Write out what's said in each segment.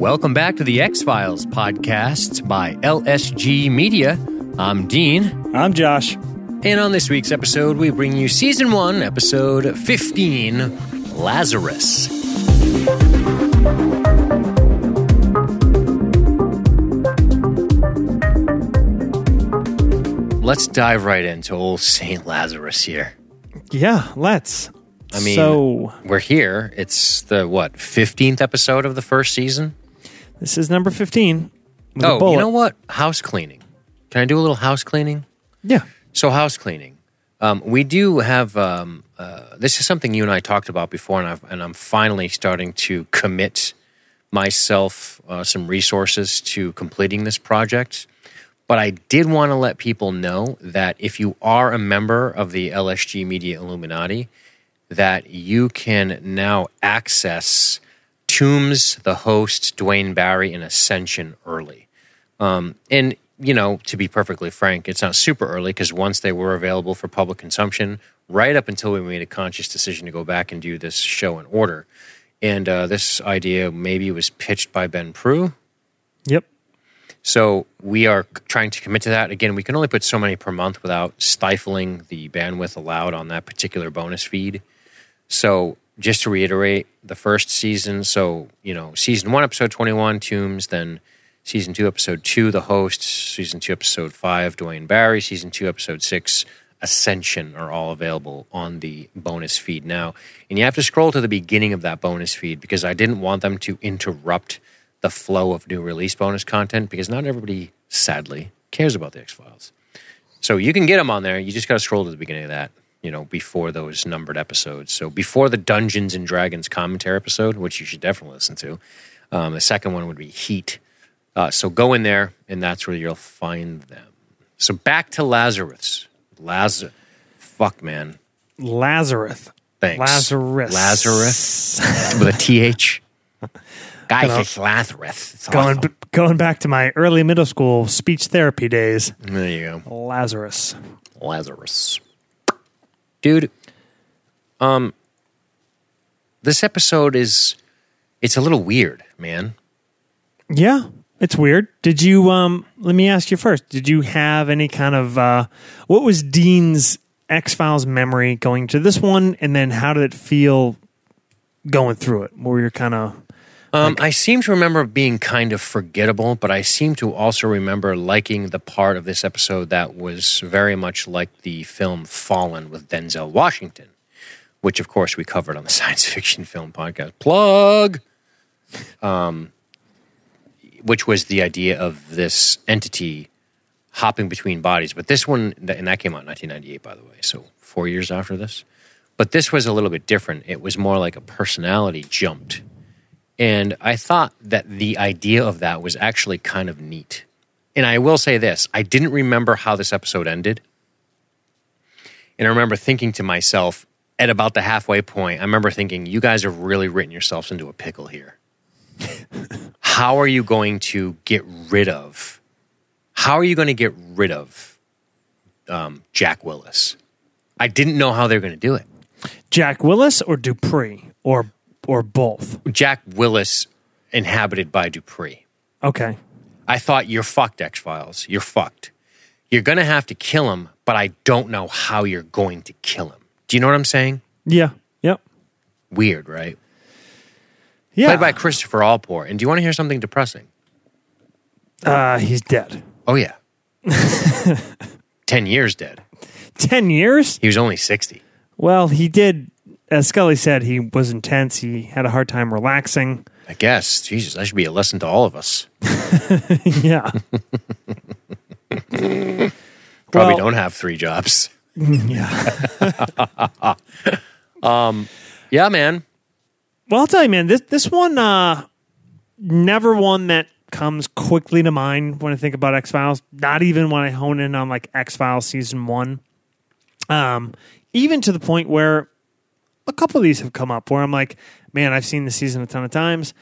Welcome back to the X-Files podcast by LSG Media. I'm Dean. I'm Josh. And on this week's episode, we bring you Season 1, Episode 15, Lazarus. Let's dive right into old St. Lazarus here. Yeah, let's. I mean, so, we're here. It's the, 15th episode of the first season? This is number 15. Oh, you know what? House cleaning. Can I do a little house cleaning? Yeah. So house cleaning. We do have, this is something you and I talked about before, and I'm finally starting to commit myself some resources to completing this project. But I did want to let people know that if you are a member of the LSG Media Illuminati, that you can now access Tombs, the host, Dwayne Barry, and Ascension early. And, you know, to be perfectly frank, it's not super early because once they were available for public consumption, right up until we made a conscious decision to go back and do this show in order. And this idea maybe was pitched by Ben Prue. Yep. So we are trying to commit to that. Again, we can only put so many per month without stifling the bandwidth allowed on that particular bonus feed. So just to reiterate, the first season, so, you know, season 1, episode 21, Tombs, then season 2, episode 2, The Host, season 2, episode 5, Dwayne Barry, season 2, episode 6, Ascension are all available on the bonus feed now. And you have to scroll to the beginning of that bonus feed because I didn't want them to interrupt the flow of new release bonus content because not everybody, sadly, cares about the X-Files. So you can get them on there. You just got to scroll to the beginning of that. You know, before those numbered episodes. So before the Dungeons and Dragons commentary episode, which you should definitely listen to, the second one would be Heat. So go in there, and that's where you'll find them. So back to Lazarus. Fuck, man. Lazarus. Thanks. Lazarus. With a T-H. Guys, it's Lazarus. It's awesome. Going back to my early middle school speech therapy days. There you go. Lazarus. Dude, this episode it's a little weird, man. Yeah, it's weird. Did you, let me ask you first, did you have any kind of, what was Dean's X-Files memory going to this one, and then how did it feel going through it? Where you're kind of... I seem to remember being kind of forgettable, but I seem to also remember liking the part of this episode that was very much like the film Fallen with Denzel Washington, which, of course, we covered on the Science Fiction Film Podcast. Plug! Which was the idea of this entity hopping between bodies. But this one, and that came out in 1998, by the way, so 4 years after this. But this was a little bit different. It was more like a personality jumped. And I thought that the idea of that was actually kind of neat. And I will say this, I didn't remember how this episode ended. And I remember thinking to myself, at about the halfway point, I remember thinking, you guys have really written yourselves into a pickle here. How are you going to get rid of, Jack Willis? I didn't know how they were going to do it. Jack Willis or Dupree or both? Jack Willis inhabited by Dupree. Okay. I thought, you're fucked, X-Files. You're fucked. You're going to have to kill him, but I don't know how you're going to kill him. Do you know what I'm saying? Yeah. Yep. Weird, right? Yeah. Played by Christopher Allport. And do you want to hear something depressing? He's dead. Oh, yeah. 10 years dead. 10 years? He was only 60. Well, he did... As Scully said, he was intense. He had a hard time relaxing. I guess. Jesus, that should be a lesson to all of us. Yeah. Probably don't have 3 jobs. Yeah. Yeah, man. Well, I'll tell you, man, this one, never one that comes quickly to mind when I think about X-Files. Not even when I hone in on, like, X-Files Season 1. Even to the point where... a couple of these have come up where I'm like, man, I've seen this season a ton of times.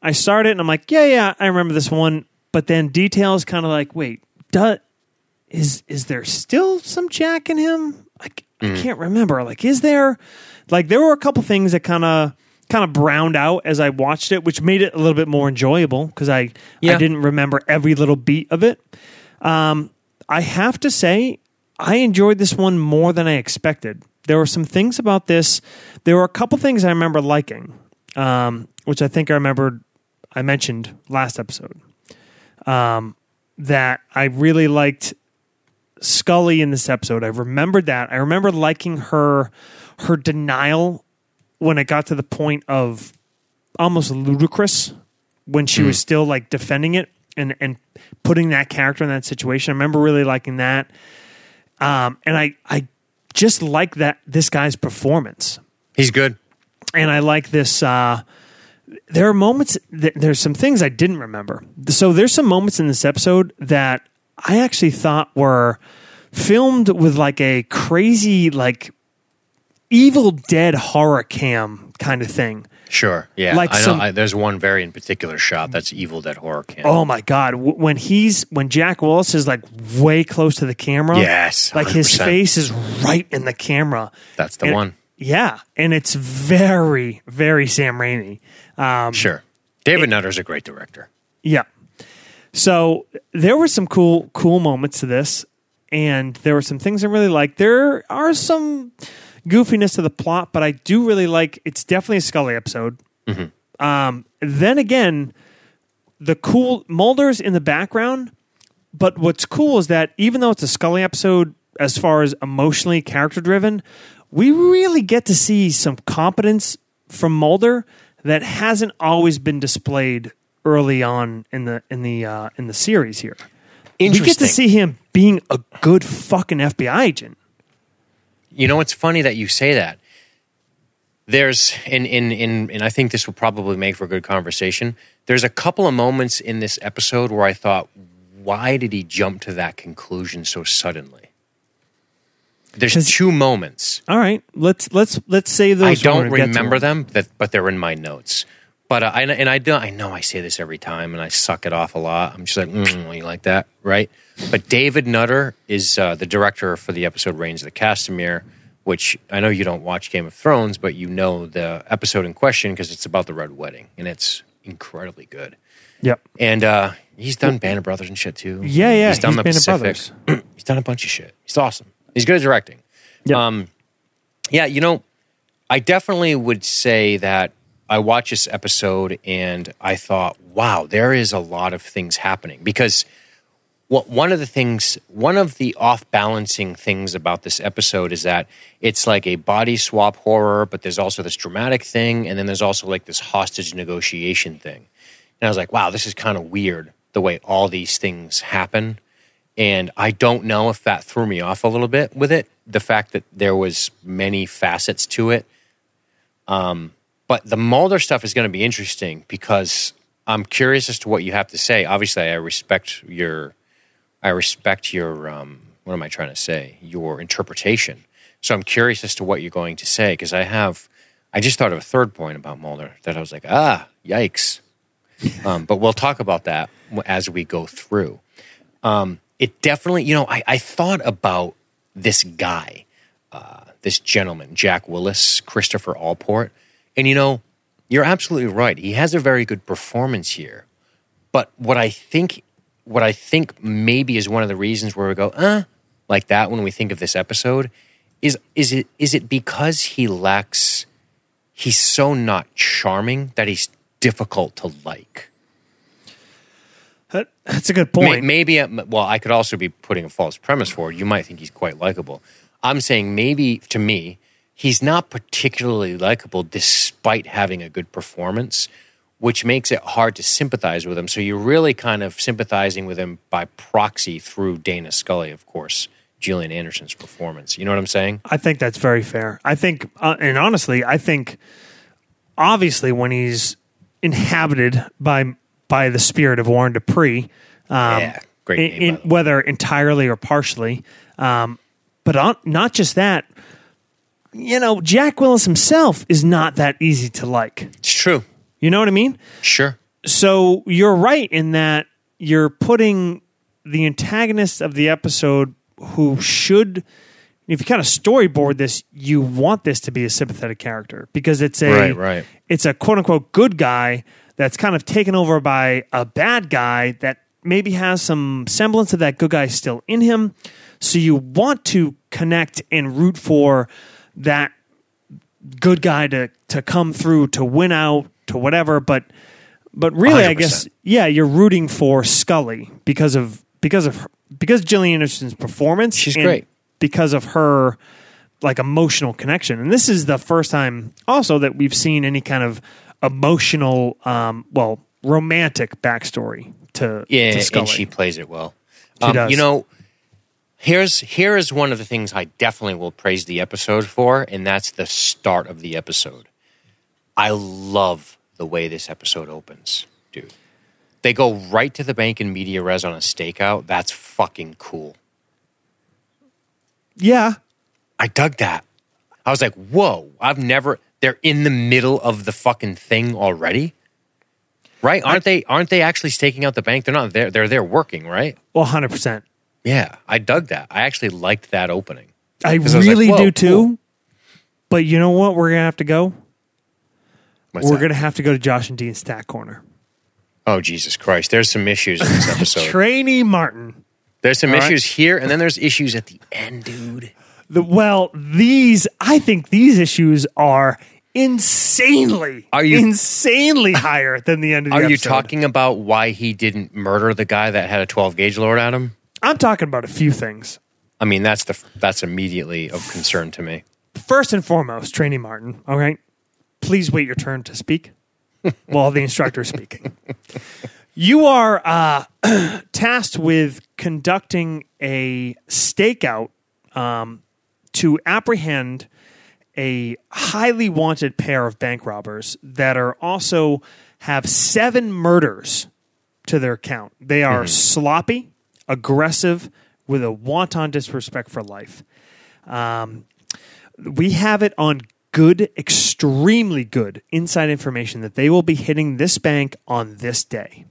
I start it and I'm like, yeah, I remember this one. But then details kind of like, wait, is there still some Jack in him? I can't remember. Like, is there? Like, there were a couple things that kind of kind of browned out as I watched it, which made it a little bit more enjoyable because I didn't remember every little beat of it. I have to say, I enjoyed this one more than I expected. There were some things about this. There were a couple things I remember liking, which I think I remembered I mentioned last episode, that I really liked Scully in this episode. I remembered that. I remember liking her denial when it got to the point of almost ludicrous when she was still like defending it and putting that character in that situation. I remember really liking that. And I just like that this guy's performance. He's good. And I like this. There are moments there's some things I didn't remember. So there's some moments in this episode that I actually thought were filmed with like a crazy, like Evil Dead horror cam kind of thing. Sure. Yeah. Like there's one very in particular shot that's Evil Dead horror cam. Oh my God. When Jack Willis is like way close to the camera. Yes. 100%. Like his face is right in the camera. That's the one. Yeah. And it's very, very Sam Raimi. Sure. David Nutter's a great director. Yeah. So there were some cool moments to this, and there were some things I really liked. There are some goofiness to the plot, but I do really like it's definitely a Scully episode. Mm-hmm. Then again, Mulder's in the background, but what's cool is that even though it's a Scully episode, as far as emotionally character driven, we really get to see some competence from Mulder that hasn't always been displayed early on in the series here. Interesting. We get to see him being a good fucking FBI agent. You know, it's funny that you say that. There's and I think this will probably make for a good conversation. There's a couple of moments in this episode where I thought, why did he jump to that conclusion so suddenly? There's two moments. All right, let's say those. I don't remember them, but they're in my notes. But I know I say this every time, and I suck it off a lot. I'm just like, you like that, right? But David Nutter is the director for the episode "Reigns of the Castamere," which I know you don't watch Game of Thrones, but you know the episode in question because it's about the Red Wedding, and it's incredibly good. Yep. And he's done Band of Brothers and shit too. Yeah, yeah. He's done the Pacific. He's done a bunch of shit. He's awesome. He's good at directing. Yep. Yeah, you know, I definitely would say that I watched this episode and I thought, wow, there is a lot of things happening. Because one of the off-balancing things about this episode is that it's like a body swap horror, but there's also this dramatic thing, and then there's also like this hostage negotiation thing. And I was like, wow, this is kind of weird the way all these things happen. And I don't know if that threw me off a little bit with it, the fact that there was many facets to it. But the Mulder stuff is going to be interesting because I'm curious as to what you have to say. Obviously, I respect your. What am I trying to say? Your interpretation. So I'm curious as to what you're going to say because I just thought of a third point about Mulder that I was like, yikes. But we'll talk about that as we go through. It definitely, you know, I thought about this guy, this gentleman, Jack Willis, Christopher Allport. And, you know, you're absolutely right. He has a very good performance here. But what I think maybe is one of the reasons where we go, like that when we think of this episode, is it because he's so not charming that he's difficult to like? That's a good point. Maybe, I could also be putting a false premise forward. You might think he's quite likable. I'm saying maybe, to me, he's not particularly likable despite having a good performance, which makes it hard to sympathize with him. So you're really kind of sympathizing with him by proxy through Dana Scully, of course, Gillian Anderson's performance. You know what I'm saying? I think that's very fair. I think, and honestly, obviously when he's inhabited by the spirit of Warren Dupree, great name, whether entirely or partially, but not just that. You know, Jack Willis himself is not that easy to like. It's true. You know what I mean? Sure. So you're right in that you're putting the antagonist of the episode who should And if you kind of storyboard this, you want this to be a sympathetic character because it's a it's a quote unquote good guy that's kind of taken over by a bad guy that maybe has some semblance of that good guy still in him. So you want to connect and root for that good guy to come through, to win out, to whatever. But really, 100%. I guess, yeah, you're rooting for Scully because of Gillian Anderson's performance. She's great. Because of her like emotional connection. And this is the first time also that we've seen any kind of emotional, romantic backstory to Scully. And she plays it well. She does. You know, here is one of the things I definitely will praise the episode for, and that's the start of the episode. I love the way this episode opens, dude. They go right to the bank and media res on a stakeout. That's fucking cool. Yeah. I dug that. I was like, whoa, they're in the middle of the fucking thing already. Right? Aren't they actually staking out the bank? They're not there. They're there working, right? Well, 100%. Yeah, I dug that. I actually liked that opening. I really do too. Cool. But you know what? We're going to have to go. We're going to have to go to Josh and Dean's Stack Corner. Oh, Jesus Christ. There's some issues in this episode. Trainee Martin. There's some issues here, and then there's issues at the end, dude. I think these issues are insanely higher than the end of the episode. Are you talking about why he didn't murder the guy that had a 12-gauge lowered at him? I'm talking about a few things. I mean, that's immediately of concern to me. First and foremost, Trainee Martin, all right? Please wait your turn to speak while the instructor is speaking. You are tasked with conducting a stakeout to apprehend a highly wanted pair of bank robbers that are also have 7 murders to their count. They are sloppy, aggressive, with a wanton disrespect for life. We have it on good, extremely good inside information that they will be hitting this bank on this day.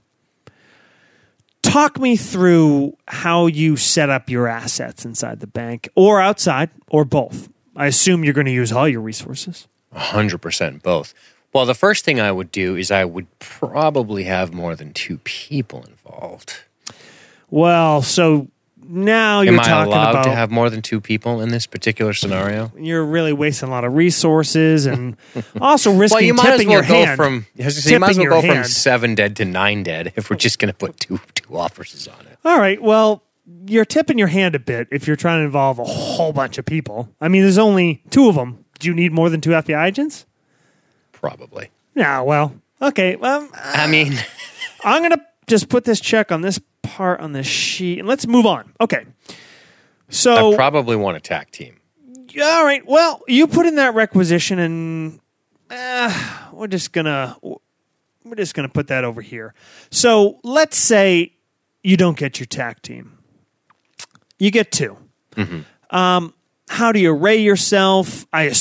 Talk me through how you set up your assets inside the bank or outside or both. I assume you're going to use all your resources. 100% both. Well, the first thing I would do is I would probably have more than 2 people involved. Well, so now you're talking about... Am I allowed to have more than 2 people in this particular scenario? You're really wasting a lot of resources and also risking tipping your hand. You might as well go from 7 dead to 9 dead if we're just going to put two officers on it. All right, well... You're tipping your hand a bit if you're trying to involve a whole bunch of people. I mean, there's only 2 of them. Do you need more than 2 FBI agents? Probably. No, well, okay. Well, I mean, I'm going to just put this check on this part on this sheet, and let's move on. Okay. So I probably want a tack team. All right. Well, you put in that requisition, and we're just gonna put that over here. So let's say you don't get your tack team. You get 2. Mm-hmm. How do you array yourself? Are you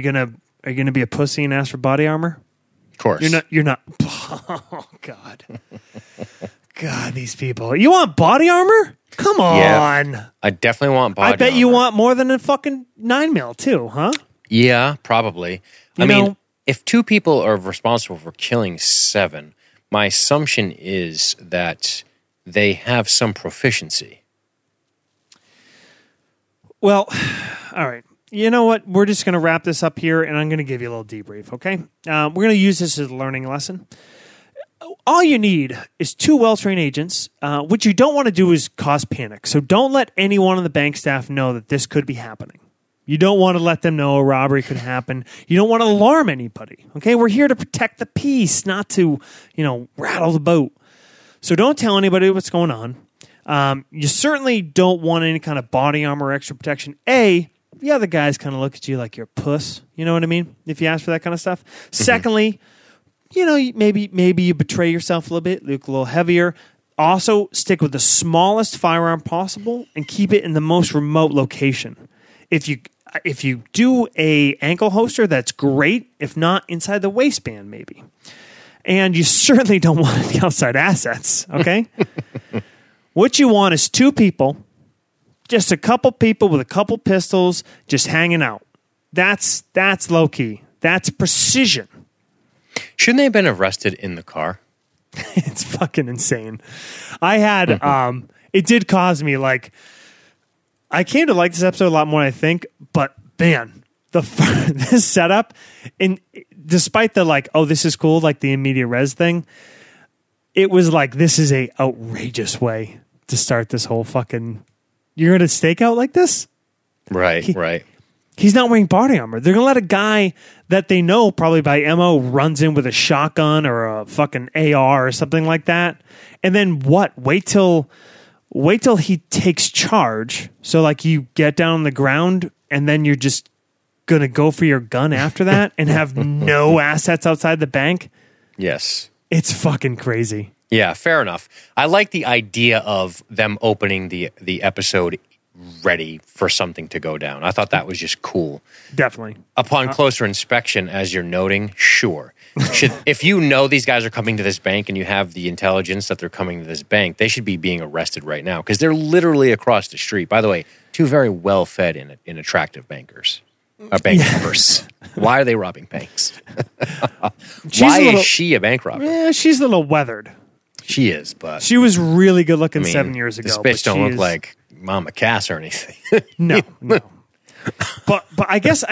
gonna be a pussy and ask for body armor? Of course, you're not. Oh God, these people. You want body armor? Come on. Yeah, I definitely want body armor. I bet you want more than a fucking 9mm too, huh? Yeah, probably. I mean, if 2 people are responsible for killing 7, my assumption is that they have some proficiency. Well, all right. You know what? We're just going to wrap this up here, and I'm going to give you a little debrief, okay? We're going to use this as a learning lesson. All you need is 2 well-trained agents. What you don't want to do is cause panic. So don't let anyone on the bank staff know that this could be happening. You don't want to let them know a robbery could happen. You don't want to alarm anybody, okay? We're here to protect the peace, not to, rattle the boat. So don't tell anybody what's going on. You certainly don't want any kind of body armor or extra protection. The other guys kind of look at you like you're a puss. You know what I mean? If you ask for that kind of stuff. Mm-hmm. Secondly, maybe you betray yourself a little bit, look a little heavier. Also, stick with the smallest firearm possible and keep it in the most remote location. If you do a ankle holster, that's great. If not, inside the waistband maybe. And you certainly don't want any outside assets, okay? What you want is 2 people Just a couple people with a couple pistols just hanging out. That's low-key. That's precision. Shouldn't they have been arrested in the car? It's fucking insane. I had, it did cause me, like, I came to like this episode a lot more than I think, but man, this setup, and despite the like, oh, this is cool, like the immediate res thing, it was like, this is a outrageous way to start this whole fucking, you're going to stake out like this? Right, right. He's not wearing body armor. They're going to let a guy that they know probably by MO runs in with a shotgun or a fucking AR or something like that. And then what? Wait till he takes charge. So like you get down on the ground and then you're just going to go for your gun after that and have no assets outside the bank. Yes. It's fucking crazy. Yeah, fair enough. I like the idea of them opening the episode ready for something to go down. I thought that was just cool. Definitely. Upon closer inspection, as you're noting, sure. If you know these guys are coming to this bank and you have the intelligence that they're coming to this bank, they should be being arrested right now because they're literally across the street. By the way, two very well-fed and attractive bankers. A bank robbers. Why are they robbing banks? Why is she a bank robber? Yeah, she's a little weathered. She is, but... She was really good-looking 7 years ago. This bitch don't look like Mama Cass or anything. No. But I guess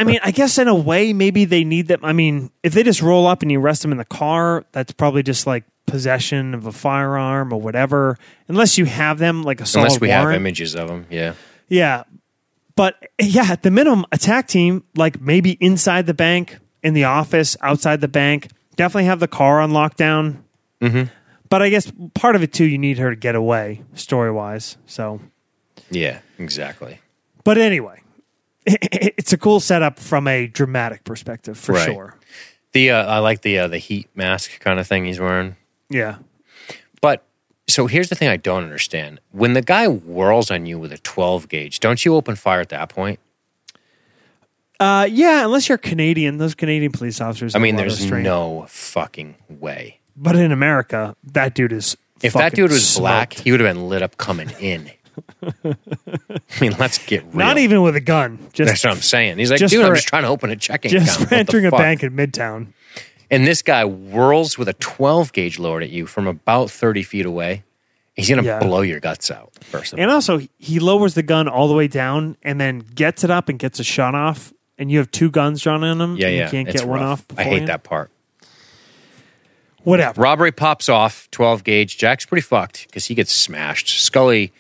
in a way, maybe they need them. I mean, if they just roll up and you arrest them in the car, that's probably just like possession of a firearm or whatever. Unless you have them like a solid warrant. Unless we have images of them, yeah. Yeah. But yeah, at the minimum, attack team, like maybe inside the bank, in the office, outside the bank, definitely have the car on lockdown. Mm-hmm. But I guess part of it too, you need her to get away story-wise, so... Yeah, exactly. But anyway, it's a cool setup from a dramatic perspective, for sure. I like the heat mask kind of thing he's wearing. Yeah. But, so here's the thing I don't understand. When the guy whirls on you with a 12-gauge, don't you open fire at that point? Yeah, unless you're Canadian. Those Canadian police officers... I mean, there's no fucking way. But in America, that dude is If that dude was smoked. Black, he would have been lit up coming in. I mean, let's get real. Not even with a gun. That's what I'm saying. He's like, dude, I'm just trying to open a checking account. Just for entering a bank in Midtown. And this guy whirls with a 12-gauge lowered at you from about 30 feet away. He's going to blow your guts out, first of all. And also, he lowers the gun all the way down and then gets it up and gets a shot off. And you have two guns drawn on him. Yeah, and you can't get one off beforehand. I hate that part. Whatever. Robbery pops off, 12-gauge. Jack's pretty fucked because he gets smashed. Scully...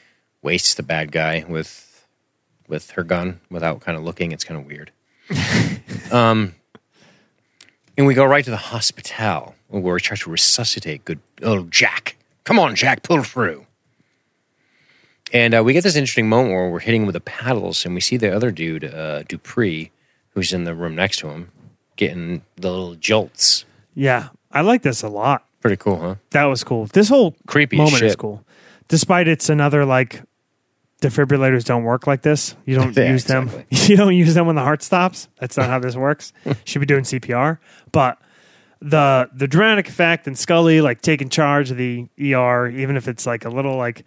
wastes the bad guy with her gun without kind of looking. It's kind of weird. And we go right to the hospital where we try to resuscitate good old Jack. Come on, Jack, pull through. And we get this interesting moment where we're hitting him with the paddles, and we see the other dude, Dupree, who's in the room next to him, getting the little jolts. Yeah, I like this a lot. Pretty cool, huh? That was cool. This whole creepy moment is cool. Despite it's another, like, defibrillators don't work like this. You don't use them. Exactly. You don't use them when the heart stops. That's not how this works. Should be doing CPR. But the dramatic effect and Scully, like, taking charge of the ER, even if it's, like, a little, like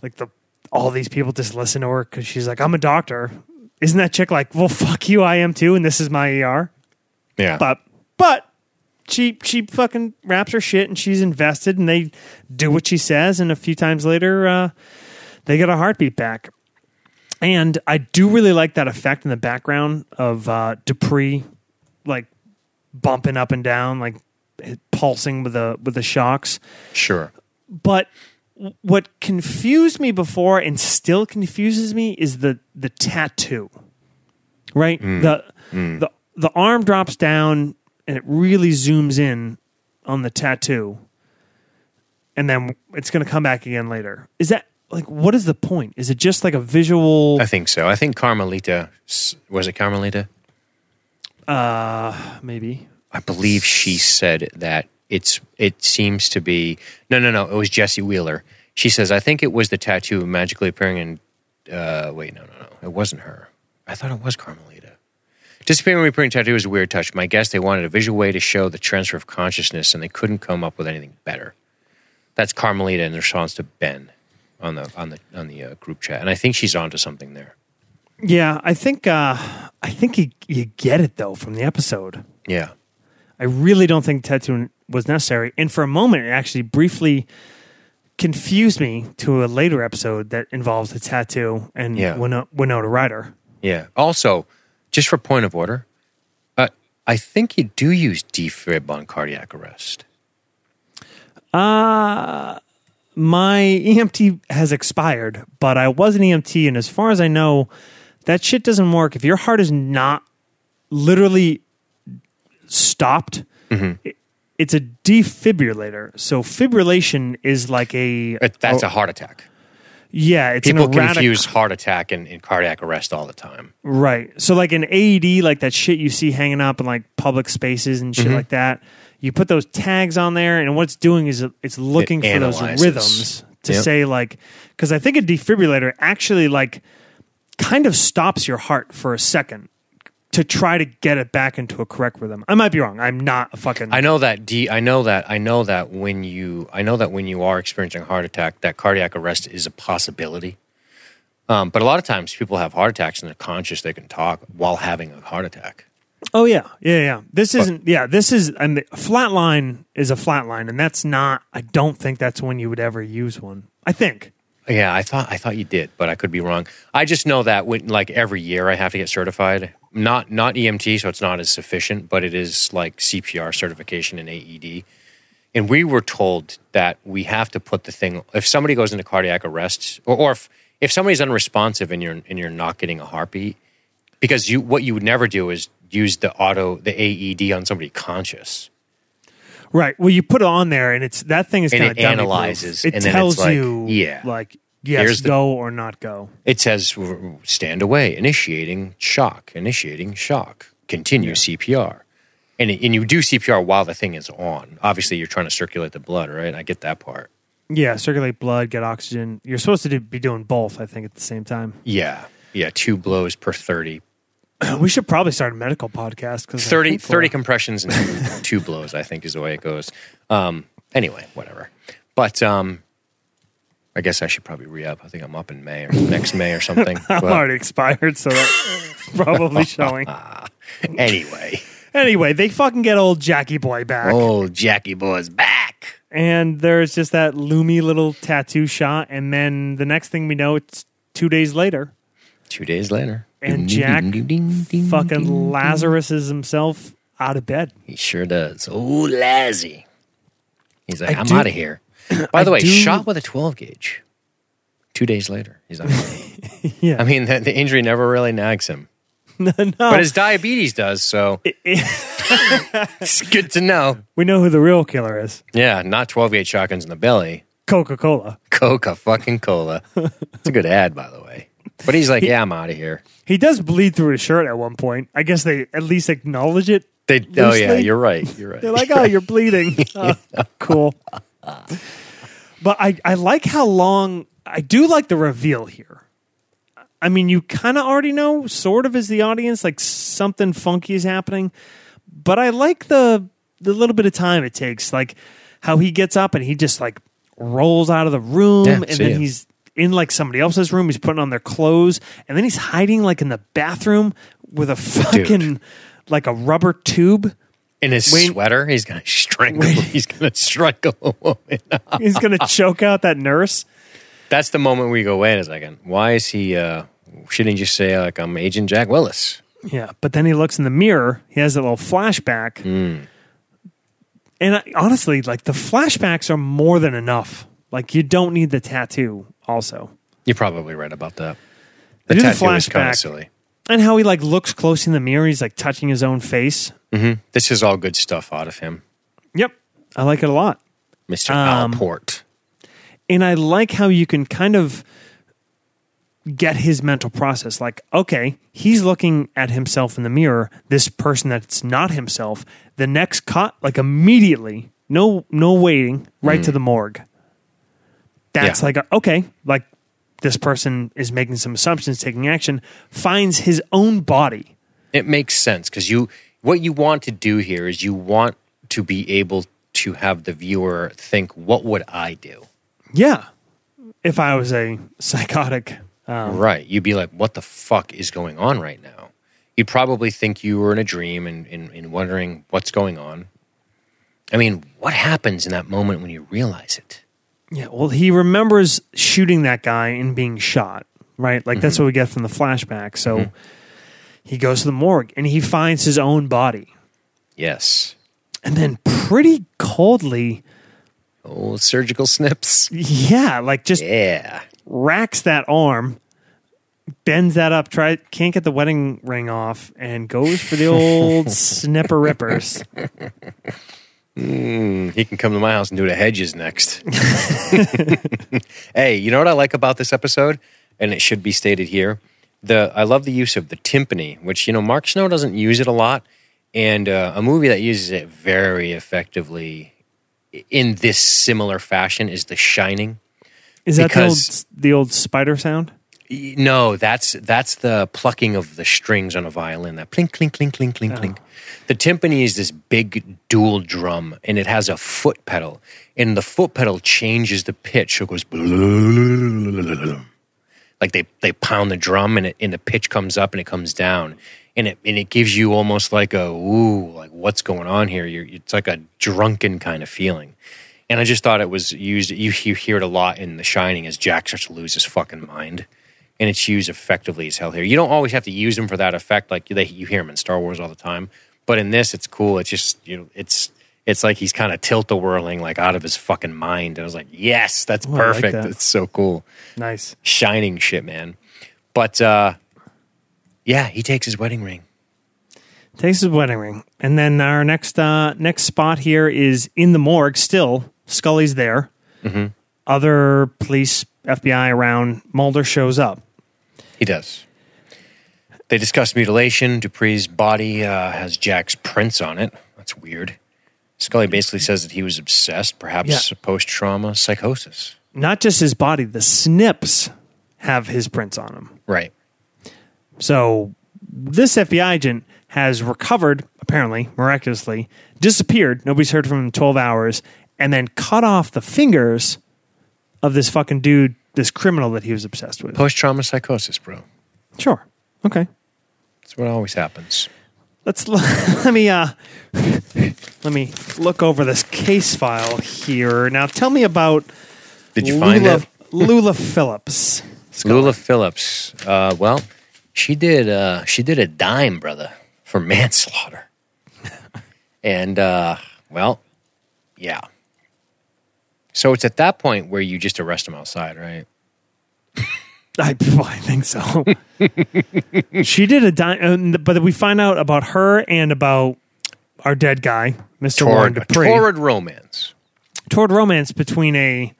the all these people just listen to her because she's like, I'm a doctor. Isn't that chick like, well, fuck you, I am too, and this is my ER? Yeah. But. She fucking wraps her shit and she's invested and they do what she says. And a few times later, they get a heartbeat back. And I do really like that effect in the background of Dupree, like bumping up and down, like pulsing with the shocks. Sure. But what confused me before and still confuses me is the tattoo, right? The arm drops down. And it really zooms in on the tattoo. And then it's going to come back again later. Is that, like, what is the point? Is it just like a visual? I think so. I think Carmelita, was it Carmelita? Maybe. I believe she said that it seems to be, no, it was Jessie Wheeler. She says, I think it was the tattoo magically appearing in, wait, no, it wasn't her. I thought it was Carmelita. Disappearing and reappearing tattoo was a weird touch. My guess, they wanted a visual way to show the transfer of consciousness, and they couldn't come up with anything better. That's Carmelita in response to Ben. on the group chat, and I think she's onto something there. Yeah, I think you get it though from the episode. Yeah, I really don't think tattooing was necessary, and for a moment, it actually briefly confused me to a later episode that involves the tattoo and Winona Ryder. Yeah. Also, just for point of order, I think you do use defib on cardiac arrest. My EMT has expired, but I was an EMT, and as far as I know, that shit doesn't work. If your heart is not literally stopped, it's a defibrillator. So fibrillation is like a heart attack. Yeah, it's people confuse heart attack and cardiac arrest all the time. Right. So like an AED, like that shit you see hanging up in like public spaces and shit like that. You put those tags on there, and what it's doing is it's looking for those rhythms to say like, because I think a defibrillator actually like kind of stops your heart for a second to try to get it back into a correct rhythm. I might be wrong. I'm not a fucking. I know that when you are experiencing a heart attack, that cardiac arrest is a possibility. But a lot of times people have heart attacks and they're conscious. They can talk while having a heart attack. Oh yeah. Flatline is a flatline, and that's not. I don't think that's when you would ever use one. I think. Yeah, I thought you did, but I could be wrong. I just know that when like every year I have to get certified, not EMT, so it's not as sufficient, but it is like CPR certification and AED. And we were told that we have to put the thing if somebody goes into cardiac arrest, or if somebody's unresponsive and you're not getting a heartbeat, because what you would never do is use the AED on somebody conscious. Right. Well, you put it on there, and it's that thing is kind of analyzes. It tells you, like yes, go or not go. It says stand away, initiating shock, continue CPR, and you do CPR while the thing is on. Obviously, you're trying to circulate the blood, right? I get that part. Yeah, circulate blood, get oxygen. You're supposed to be doing both, I think, at the same time. Yeah, 2 blows per 30. We should probably start a medical podcast. 30 compressions and 2 blows, I think, is the way it goes. Anyway, whatever. But I guess I should probably re-up. I think I'm up in May or next May or something. I'm already expired, so that's probably showing. Anyway, they fucking get old Jackie Boy back. Old Jackie Boy's back. And there's just that loomy little tattoo shot. And then the next thing we know, it's 2 days later. And Jack fucking Lazarus is himself out of bed. He sure does. Oh, Lazzy. He's like, I'm out of here. By the way, shot with a 12 gauge. 2 days later, he's out of here. Yeah. I mean, the injury never really nags him. No. But his diabetes does, so it's good to know. We know who the real killer is. Yeah, not 12 gauge shotguns in the belly. Coca-Cola. Coca-fucking-Cola. It's a good ad, by the way. But he's like, I'm out of here. He does bleed through his shirt at one point. I guess they at least acknowledge it. You're right. They're like, you're bleeding. Cool. But I like how long. I do like the reveal here. I mean, you kind of already know, sort of, as the audience, like something funky is happening. But I like the little bit of time it takes, like how he gets up and he just like rolls out of the room, and then he's in like somebody else's room. He's putting on their clothes, and then he's hiding like in the bathroom with a fucking like a rubber tube in his sweater. He's gonna strangle. He's gonna strangle a woman. He's gonna choke out that nurse. That's the moment we go, wait a second. Why is he? Shouldn't he just say like, I'm Agent Jack Willis? Yeah, but then he looks in the mirror. He has that little flashback, and honestly, like the flashbacks are more than enough. Like you don't need the tattoo. Also, you're probably right about that. The tattoo is kind of silly, and how he like looks close in the mirror. He's like touching his own face. This is all good stuff out of him. Yep, I like it a lot, Mr. Allport. And I like how you can kind of get his mental process. Like, okay, he's looking at himself in the mirror. This person that's not himself. The next cut, like immediately, no waiting, right to the morgue. That's like this person is making some assumptions, taking action, finds his own body. It makes sense because what you want to do here is you want to be able to have the viewer think, what would I do? Yeah. if I was a psychotic. Right. You'd be like, what the fuck is going on right now? You'd probably think you were in a dream and wondering what's going on. I mean, what happens in that moment when you realize it? Yeah, well, he remembers shooting that guy and being shot, right? Like, mm-hmm. that's what we get from the flashback. So mm-hmm. he goes to the morgue, and he finds his own body. Yes. And then pretty coldly... old surgical snips. Yeah, like just racks that arm, bends that up, can't get the wedding ring off, and goes for the old snipper rippers. He can come to my house and do the hedges next. Hey, you know what I like about this episode? And it should be stated here. I love the use of the timpani, which, you know, Mark Snow doesn't use it a lot. And a movie that uses it very effectively in this similar fashion is The Shining. Is that the old spider sound? No, that's the plucking of the strings on a violin. That plink, clink, clink, clink, clink, clink. The timpani is this big dual drum, and it has a foot pedal. And the foot pedal changes the pitch. So it goes... like they pound the drum, and the pitch comes up and it comes down. And it gives you almost like a, ooh, like what's going on here? It's like a drunken kind of feeling. And I just thought it was used, you hear it a lot in The Shining as Jack starts to lose his fucking mind. And it's used effectively as hell here. You don't always have to use them for that effect. Like you hear them in Star Wars all the time. But in this, it's cool. It's just, you know, it's like he's kind of tilt-a-whirling, like out of his fucking mind. And I was like, yes, that's perfect. Like that. That's so cool. Nice. Shining shit, man. But, yeah, he takes his wedding ring. And then our next spot here is in the morgue still. Scully's there. Mm-hmm. Other police, FBI around. Mulder shows up. He does. They discuss mutilation. Dupree's body has Jack's prints on it. That's weird. Scully basically says that he was obsessed, perhaps post-trauma psychosis. Not just his body. The snips have his prints on them. Right. So this FBI agent has recovered, apparently, miraculously, disappeared, nobody's heard from him in 12 hours, and then cut off the fingers of this fucking dude, this criminal that he was obsessed with. Post-trauma psychosis, bro. Sure. Okay. That's what always happens. Let me look over this case file here. Now tell me about Lula Phillips. Scholar. Lula Phillips. Well... She did a dime, brother, for manslaughter. And, well, yeah. So it's at that point where you just arrest him outside, right? I think so. She did a dime, but we find out about her and about our dead guy, Mr. Warren Dupree. Torrid romance between a...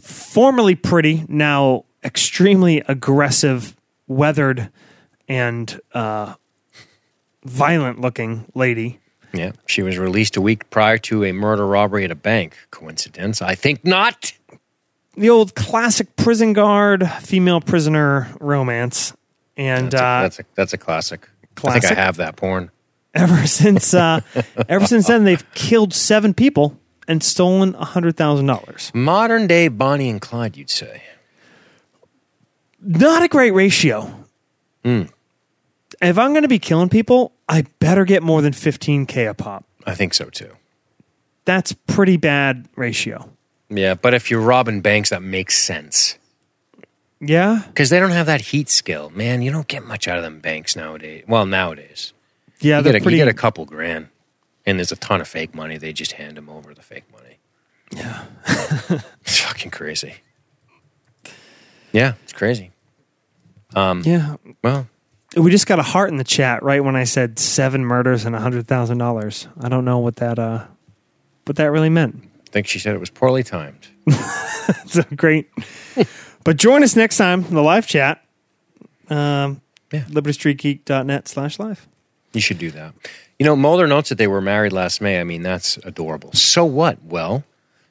formerly pretty, now... extremely aggressive, weathered, and violent-looking lady. Yeah, she was released a week prior to a murder-robbery at a bank. Coincidence? I think not! The old classic prison guard, female prisoner romance. And that's a classic. I think I have that porn. Ever since then, they've killed 7 people and stolen $100,000. Modern-day Bonnie and Clyde, you'd say. Not a great ratio. Mm. If I'm going to be killing people, I better get more than $15,000 a pop. I think so, too. That's pretty bad ratio. Yeah, but if you're robbing banks, that makes sense. Yeah? Because they don't have that heat skill. Man, you don't get much out of them banks nowadays. Well, nowadays. Yeah, you get a couple grand, and there's a ton of fake money. They just hand them over the fake money. Yeah. It's fucking crazy. Yeah, it's crazy. Yeah. Well. We just got a heart in the chat right when I said 7 murders and $100,000. I don't know what that really meant. I think she said it was poorly timed. So great. But join us next time in the live chat. LibertyStreetGeek.net/live. You should do that. You know, Mulder notes that they were married last May. I mean, that's adorable. So what? Well,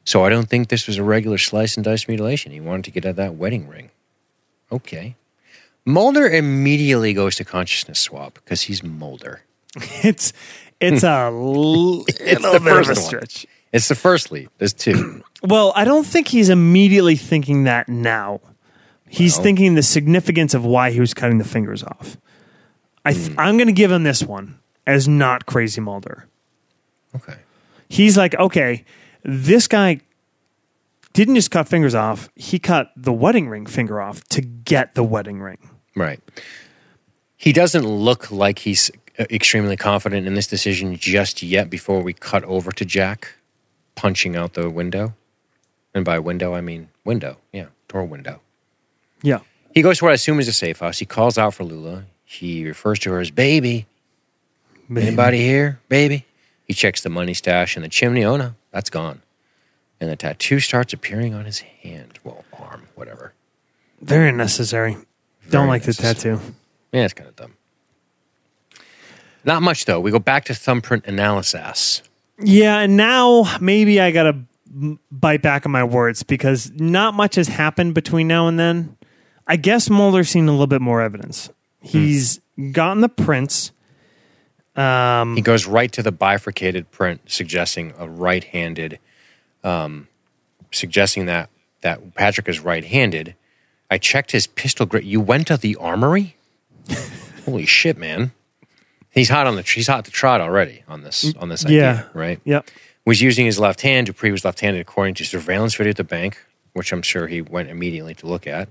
so I don't think this was a regular slice and dice mutilation. He wanted to get at that wedding ring. Okay. Mulder immediately goes to consciousness swap because he's Mulder. It's a little bit of a stretch. It's the first lead. There's two. Well, I don't think he's immediately thinking that now. He's thinking the significance of why he was cutting the fingers off. I'm going to give him this one as not Crazy Mulder. Okay. He's like, okay, this guy didn't just cut fingers off. He cut the wedding ring finger off to get the wedding ring. Right. He doesn't look like he's extremely confident in this decision just yet before we cut over to Jack punching out the window. And by window, I mean window. Yeah, door window. Yeah. He goes to what I assume is a safe house. He calls out for Lula. He refers to her as baby. Anybody here? Baby. He checks the money stash in the chimney. Oh, no, that's gone. And the tattoo starts appearing on his hand. Well, arm, whatever. Very unnecessary. Don't like the tattoo. Yeah, it's kind of dumb. Not much, though. We go back to thumbprint analysis. Yeah, and now maybe I got to bite back on my words because not much has happened between now and then. I guess Mulder's seen a little bit more evidence. He's gotten the prints. He goes right to the bifurcated print, suggesting a right-handed, suggesting that Patrick is right-handed. I checked his pistol grip. You went to the armory? Holy shit, man! He's hot to trot already on this idea, right? Yep. Was using his left hand. Dupree was left-handed, according to surveillance video at the bank, which I'm sure he went immediately to look at.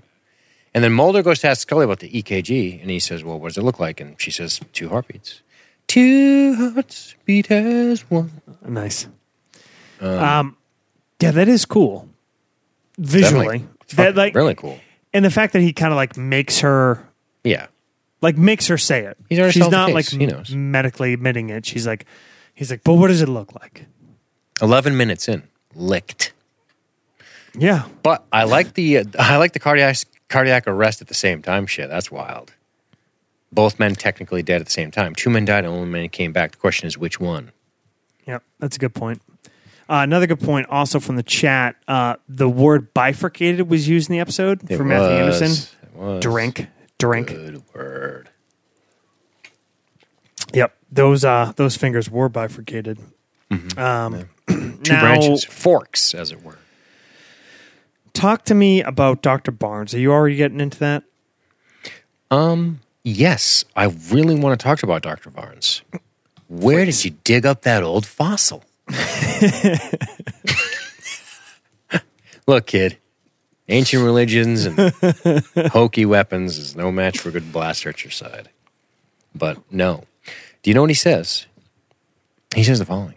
And then Mulder goes to ask Scully about the EKG, and he says, well, what does it look like? And she says, 2 heartbeats. 2 hearts beat as 1. Nice. Yeah, that is cool. Visually. That, like, really cool. And the fact that he kind of like makes her... Yeah. Like makes her say it. She's not like medically admitting it. He's like, but what does it look like? 11 minutes in. Licked. Yeah. But I like the cardiac arrest at the same time shit. That's wild. Both men technically dead at the same time. 2 men died and only 1 man came back. The question is which one? Yep, that's a good point. Another good point also from the chat, the word bifurcated was used in the episode for Matthew Anderson. It was. Drink. Good word. Yep, those fingers were bifurcated. Mm-hmm. Two branches, forks as it were. Talk to me about Dr. Barnes. Are you already getting into that? Yes. I really want to talk about Dr. Barnes. Where did you dig up that old fossil? Look, kid. Ancient religions and hokey weapons is no match for a good blaster at your side. But no. Do you know what he says? He says the following.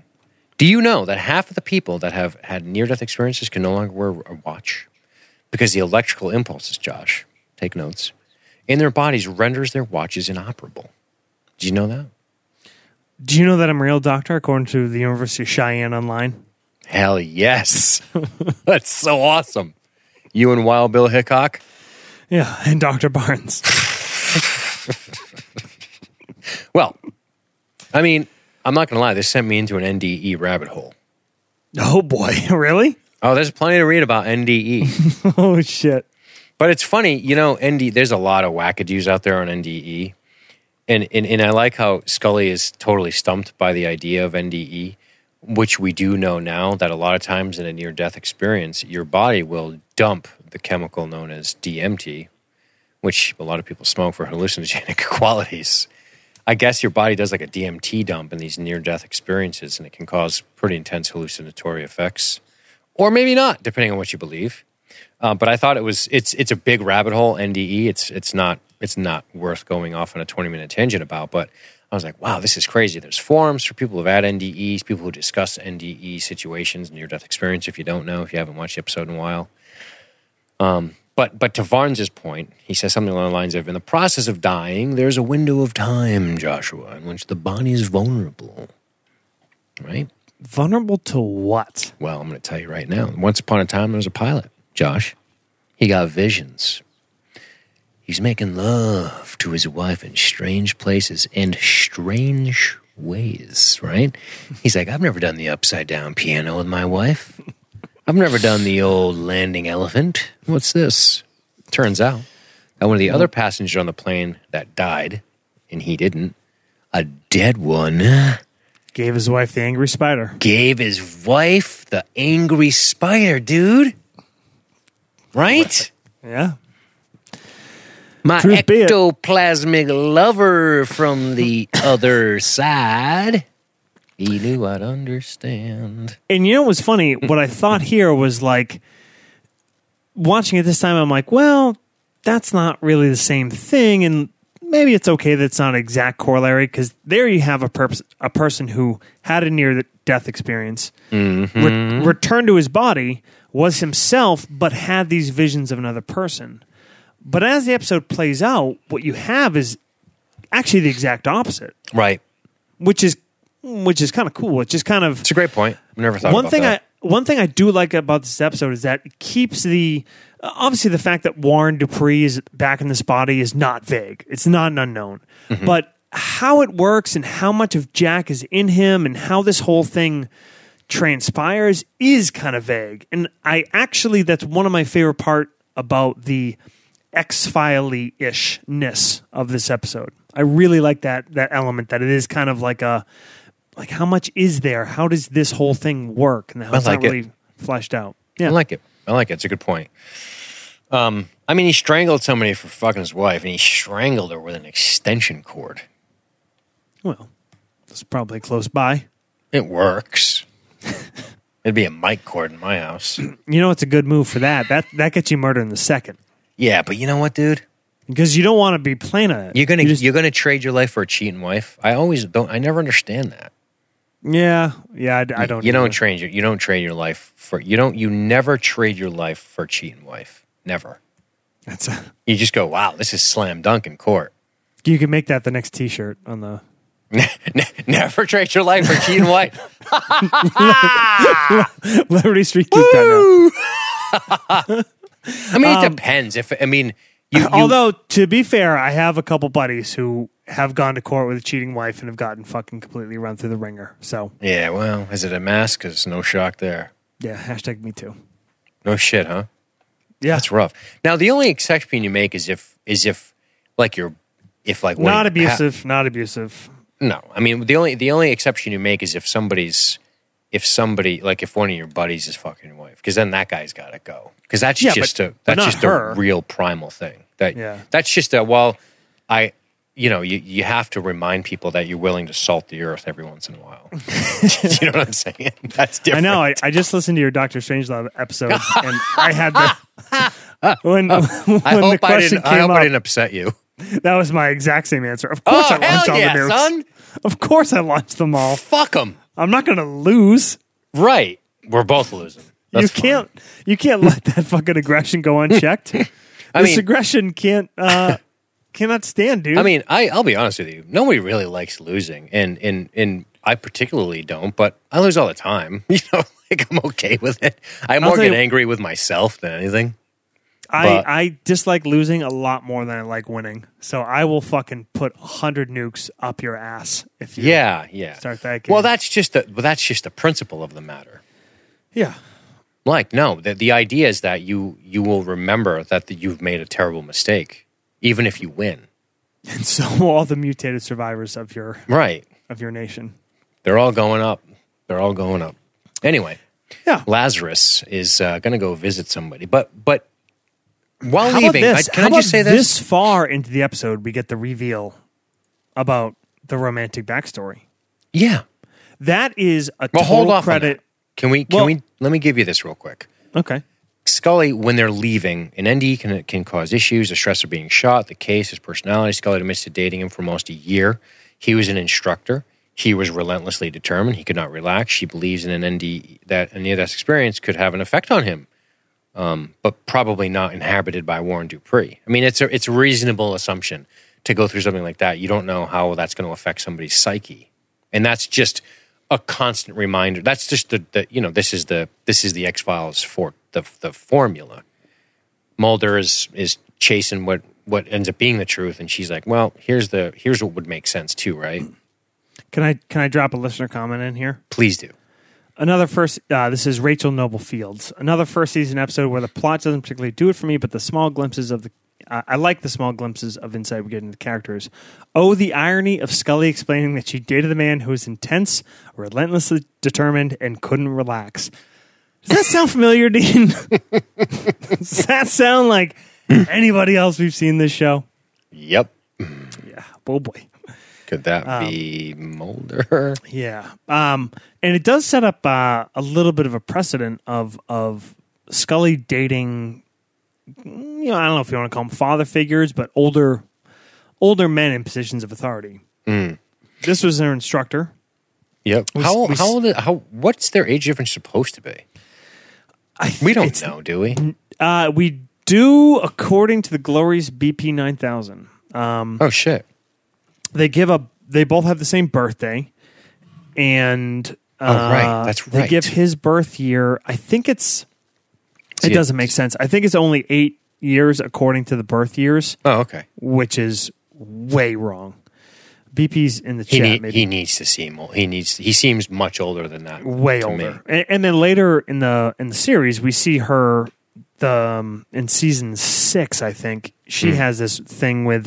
Do you know that half of the people that have had near-death experiences can no longer wear a watch? Because the electrical impulses, Josh, take notes, in their bodies renders their watches inoperable. Do you know that? Do you know that I'm a real doctor, according to the University of Cheyenne Online? Hell yes. That's so awesome. You and Wild Bill Hickok? Yeah, and Dr. Barnes. Well, I mean... I'm not going to lie, this sent me into an NDE rabbit hole. Oh, boy. Really? Oh, there's plenty to read about NDE. Oh, shit. But it's funny, there's a lot of wackadoos out there on NDE. And I like how Scully is totally stumped by the idea of NDE, which we do know now that a lot of times in a near-death experience, your body will dump the chemical known as DMT, which a lot of people smoke for hallucinogenic qualities. I guess your body does like a DMT dump in these near-death experiences, and it can cause pretty intense hallucinatory effects, or maybe not, depending on what you believe. But I thought it's a big rabbit hole. NDE. It's not worth going off on a 20-minute tangent about. But I was like, wow, this is crazy. There's forums for people who've had NDEs, people who discuss NDE situations, near-death experience. If you don't know, if you haven't watched the episode in a while. But to Varnes' point, he says something along the lines of, in the process of dying, there's a window of time, Joshua, in which the body is vulnerable. Right? Vulnerable to what? Well, I'm going to tell you right now. Once upon a time, there was a pilot, Josh. He got visions. He's making love to his wife in strange places and strange ways, right? He's like, I've never done the upside-down piano with my wife. I've never done the old landing elephant. What's this? Turns out that one of the other passengers on the plane that died, and he didn't, a dead one, Gave his wife the angry spider. Gave his wife the angry spider, dude. Right? Yeah. My Truth ectoplasmic lover from the other side. He knew I'd understand. And you know what's funny? What I thought here was like, watching it this time, I'm like, well, that's not really the same thing. And maybe it's okay that it's not an exact corollary, because there you have a person who had a near-death experience, returned to his body, was himself, but had these visions of another person. But as the episode plays out, what you have is actually the exact opposite. Right. Which is kind of cool. It's just kind of... It's a great point. I never thought about that. One thing I do like about this episode is that it keeps the... Obviously, the fact that Warren Dupree is back in this body is not vague. It's not an unknown. Mm-hmm. But how it works and how much of Jack is in him and how this whole thing transpires is kind of vague. And I actually... That's one of my favorite part about the X-File-y-ishness of this episode. I really like that element, that it is kind of like a... Like, how much is there? How does this whole thing work? And how it's not really fleshed out. Yeah. I like it. It's a good point. I mean, he strangled somebody for fucking his wife, and he strangled her with an extension cord. Well, it's probably close by. It works. It'd be a mic cord in my house. You know, it's a good move for that. That gets you murdered in the second. Yeah, but you know what, dude? Because you don't want to be playing on it. You're gonna trade your life for a cheating wife. I never understand that. Yeah, I don't. You never trade your life for a cheating wife. Never. You just go, wow, this is slam dunk in court. You can make that the next T-shirt on the. Never trade your life for a cheating wife. Liberty Street keep that now. I mean, it depends. Although to be fair, I have a couple buddies who have gone to court with a cheating wife and have gotten fucking completely run through the ringer. So yeah, well, is it a mask? Because no shock there. Yeah, hashtag me too. No shit, huh? Yeah, that's rough. Now the only exception you make is if not abusive, not abusive. No, I mean the only exception you make is if one of your buddies is fucking your wife, because then that guy's got to go, because that's just a real primal thing. You have to remind people that you're willing to salt the earth every once in a while. You know what I'm saying? That's different. I know. I just listened to your Dr. Strangelove episode, and I had the... I hope I didn't upset you. That was my exact same answer. Of course I launched all the nukes. Son. Of course I launched them all. Fuck them. I'm not going to lose. Right. We're both losing. You can't let that fucking aggression go unchecked. I mean, aggression can't... Cannot stand, dude. I mean, I'll be honest with you. Nobody really likes losing, and I particularly don't. But I lose all the time. You know, like I'm okay with it. I more get angry with myself than anything. I dislike losing a lot more than I like winning. So I will fucking put 100 nukes up your ass if you start that game. Well, that's just the principle of the matter. Yeah. Like the idea is that you will remember that you've made a terrible mistake. Even if you win, and so all the mutated survivors of your nation, they're all going up. Anyway, yeah, Lazarus is going to go visit somebody, but while leaving, can I just say this far into the episode, we get the reveal about the romantic backstory. Yeah, that is a total credit. Can we? Let me give you this real quick. Okay. Scully, when they're leaving, an NDE can cause issues, the stress of being shot, the case, his personality. Scully admits to dating him for almost a year. He was an instructor. He was relentlessly determined. He could not relax. She believes in an NDE, that a near-death experience could have an effect on him, but probably not inhabited by Warren Dupree. I mean, it's a reasonable assumption to go through something like that. You don't know how that's going to affect somebody's psyche. And that's just a constant reminder. That's just the X-Files for the formula. Mulder is chasing what ends up being the truth, and she's like, well, here's what would make sense too, right? Can I drop a listener comment in here? Please do. This is Rachel Noble Fields. Another first season episode where the plot doesn't particularly do it for me, but the small glimpses of the I like the small glimpses of insight we get into the characters. Oh, the irony of Scully explaining that she dated a man who was intense, relentlessly determined, and couldn't relax. Does that sound familiar, Dean? Does that sound like anybody else we've seen this show? Yep. Yeah. Oh, boy. Could that be Mulder? Yeah. And it does set up a little bit of a precedent of Scully dating, I don't know if you want to call them father figures, but older men in positions of authority. Mm. This was their instructor. Yep. How old? What's their age difference supposed to be? We don't know, do we? We do, according to the Glory's BP 9000. Oh shit! They both have the same birthday, and that's right. They give his birth year. I think it's. It doesn't make sense. I think it's only 8 years according to the birth years. Oh, okay. Which is way wrong. BP's in the chat. He needs to seem old. He seems much older than that. Way older. And then later in the series, we see her in season 6. I think she has this thing with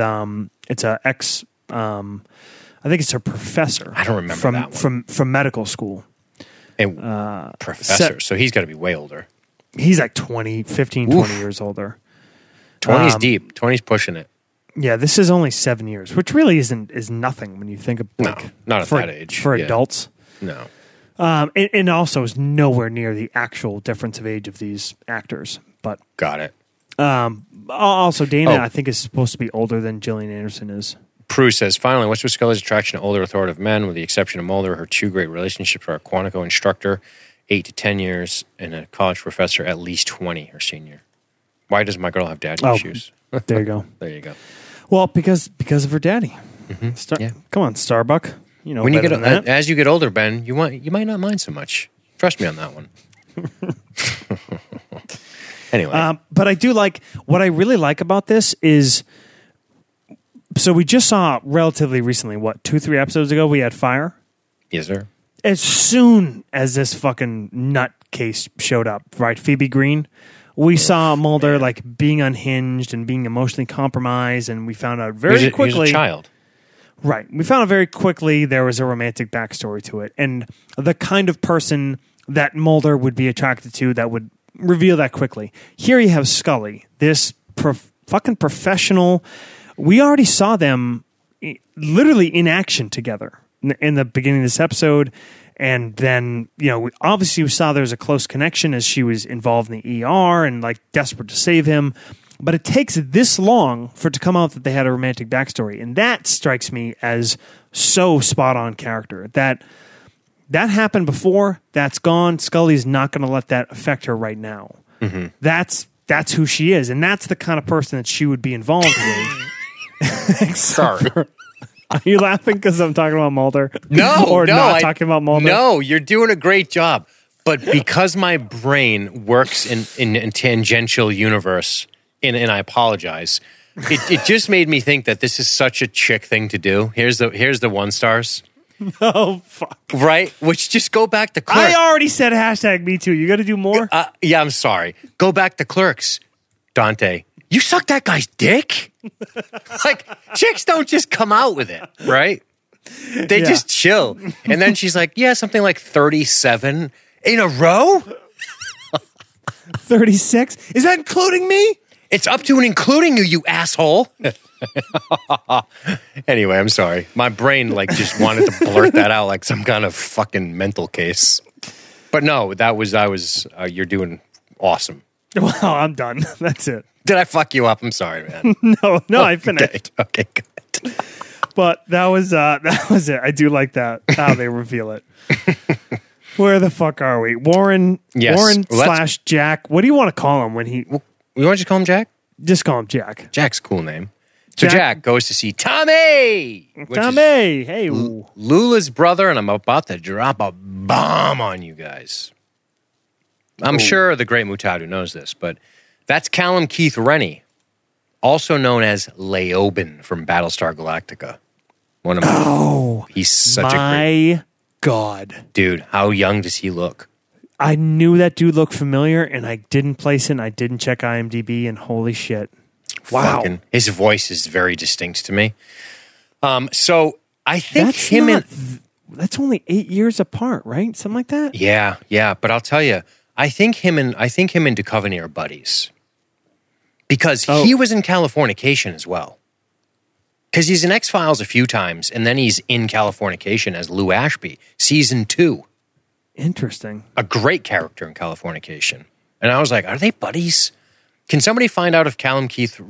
it's a ex. I think it's her professor. I don't remember that one. from medical school. And professor, so he's got to be way older. He's like 20 years older. 20's deep. 20's pushing it. Yeah, this is only 7 years, which really is nothing when you think of not at that age. For adults. No. And also is nowhere near the actual difference of age of these actors. But got it. Also, Dana, I think, is supposed to be older than Gillian Anderson is. Prue says, finally, what's with Scully's attraction to older authoritative men? With the exception of Mulder, her two great relationships are a Quantico instructor, 8 to 10 years, and a college professor at least 20, her senior. Why does my girl have daddy issues? There you go. There you go. Well, because of her daddy. Mm-hmm. Come on, Starbuck. You know, when you as you get older, Ben, you might not mind so much. Trust me on that one. Anyway, but I do like what I really like about this is. So we just saw relatively recently, 2-3 episodes ago, we had Fire. Yes, sir. As soon as this fucking nutcase showed up, right, Phoebe Green. We saw Mulder being unhinged and being emotionally compromised, and we found out very quickly. He was a child. Right. We found out very quickly there was a romantic backstory to it, and the kind of person that Mulder would be attracted to that would reveal that quickly. Here you have Scully, this fucking professional. We already saw them literally in action together in the beginning of this episode. And then, we obviously saw there was a close connection as she was involved in the ER and desperate to save him. But it takes this long for it to come out that they had a romantic backstory. And that strikes me as so spot on character. That happened before, that's gone. Scully's not going to let that affect her right now. Mm-hmm. That's who she is. And that's the kind of person that she would be involved with. Sorry. Are you laughing because I'm talking about Mulder? No, or not talking about Mulder? No, you're doing a great job. But because my brain works in tangential universe, and I apologize, it just made me think that this is such a chick thing to do. Here's the one stars. Oh, fuck. Right? Which just go back to Clerks. I already said #MeToo. You got to do more? Yeah, I'm sorry. Go back to Clerks, Dante. You suck that guy's dick? Chicks don't just come out with it, right? They just chill. And then she's like, yeah, something like 37 in a row? 36? Is that including me? It's up to and including you, you asshole. Anyway, I'm sorry. My brain just wanted to blurt that out like some kind of fucking mental case. But no, you're doing awesome. Well, I'm done. That's it. Did I fuck you up? I'm sorry, man. No, I finished. Okay, good. But that was it. I do like that, how they reveal it. Where the fuck are we? Warren / Jack. What do you want to call him when he... You want to just call him Jack? Just call him Jack. Jack's a cool name. So Jack goes to see Tommy! Tommy! Hey. Lula's brother, and I'm about to drop a bomb on you guys. I'm sure the great Mutadu knows this, but... That's Callum Keith Rennie, also known as Leoben from Battlestar Galactica. One of he's such a great god, dude. How young does he look? I knew that dude looked familiar, and I didn't place it. I didn't check IMDb, and holy shit, Wow. His voice is very distinct to me. So I think that's only 8 years apart, right? Something like that? Yeah, yeah. But I'll tell you, I think him and Duchovny are buddies. Because he was in Californication as well. Because he's in X-Files a few times, and then he's in Californication as Lou Ashby, season 2. Interesting. A great character in Californication. And I was like, are they buddies? Can somebody find out if Callum Keith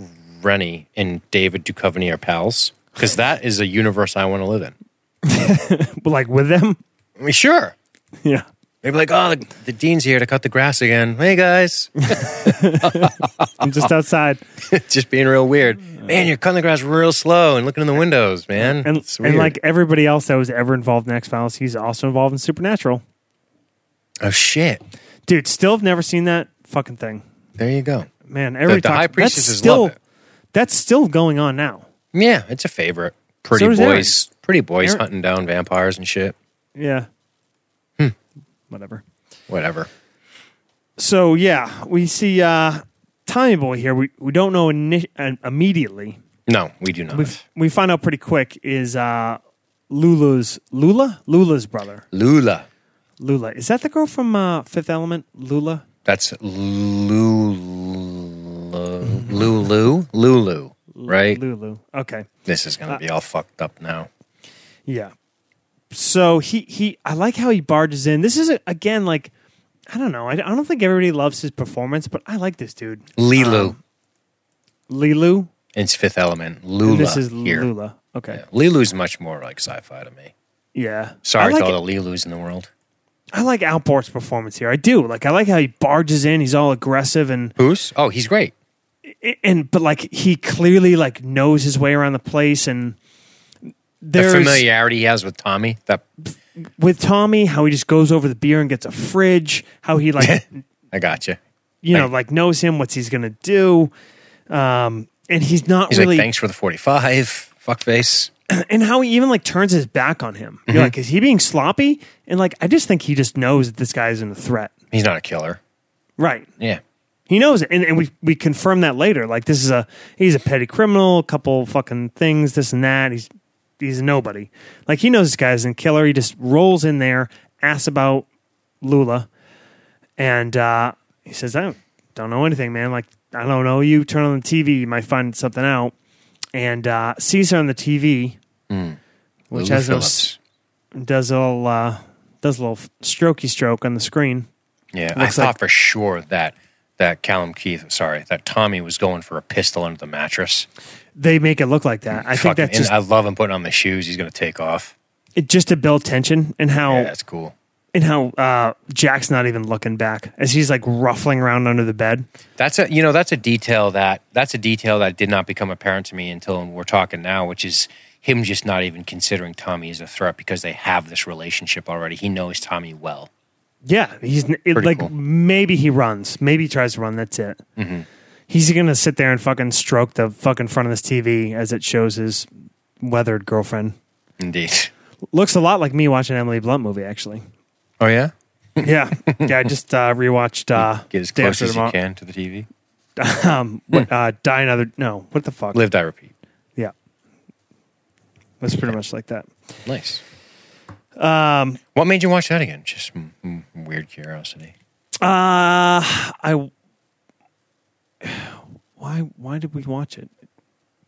Rennie and David Duchovny are pals? Because that is a universe I want to live in. Like with them? I mean, sure. Yeah. They'd be like, oh, the Dean's here to cut the grass again. Hey, guys. I'm just outside. Just being real weird. Man, you're cutting the grass real slow and looking in the windows, man. And like everybody else that was ever involved in X-Files, he's also involved in Supernatural. Oh, shit. Dude, still have never seen that fucking thing. There you go. Man, every time. The high priestesses love it. That's still going on now. Yeah, it's a favorite. Pretty boys hunting down vampires and shit. Yeah. Whatever. So, yeah, we see Tommy Boy here. We don't know immediately. No, we do not. We find out pretty quick is Lula's brother. Lula. Is that the girl from Fifth Element? Lula? That's Lulu, right? Lulu. Okay. This is going to be all fucked up now. Yeah. So he I like how he barges in. This is, again, like, I don't know. I don't think everybody loves his performance, but I like this dude. Lilu? It's Fifth Element. Lula. And this is Lula. Okay. Yeah. Lilu's much more like sci-fi to me. Yeah. Sorry to all the Lilus in the world. I like Allport's performance here. I do. Like, I like how he barges in. He's all aggressive and... Who's? Oh, he's great. But, like, he clearly, like, knows his way around the place and... The familiarity he has with Tommy. How he just goes over the beer and gets a fridge. How he like... I gotcha. Like knows him, what he's going to do. And he's really... like, thanks for the 45, fuckface. And how he even like turns his back on him. You're like, is he being sloppy? And like, I just think he just knows that this guy isn't a threat. He's not a killer. Right. Yeah. He knows it, and we confirm that later. Like, this is he's a petty criminal, a couple fucking things, this and that. He's nobody. Like, he knows this guy isn't a killer. He just rolls in there, asks about Lula, and he says, I don't know anything, man. Like, I don't know. You turn on the TV, you might find something out. And sees her on the TV, which Lula has Phillips. Does a little strokey stroke on the screen. Yeah, I thought for sure that that Tommy was going for a pistol under the mattress. They make it look like that. I think that's just... I love him putting on the shoes. He's going to take off. It just to build tension and how... Yeah, that's cool. And how Jack's not even looking back as he's like ruffling around under the bed. That's a detail that did not become apparent to me until we're talking now, which is him just not even considering Tommy as a threat because they have this relationship already. He knows Tommy well. Yeah. Maybe he runs. Maybe he tries to run. That's it. Mm-hmm. He's going to sit there and fucking stroke the fucking front of this TV as it shows his weathered girlfriend. Indeed. Looks a lot like me watching Emily Blunt movie, actually. Oh, yeah? Yeah, I just rewatched... Get as close as you can to the TV. Die Another... No, what the fuck? Live, Die, Repeat. Yeah. That's pretty much like that. Nice. What made you watch that again? Just weird curiosity. Why did we watch it?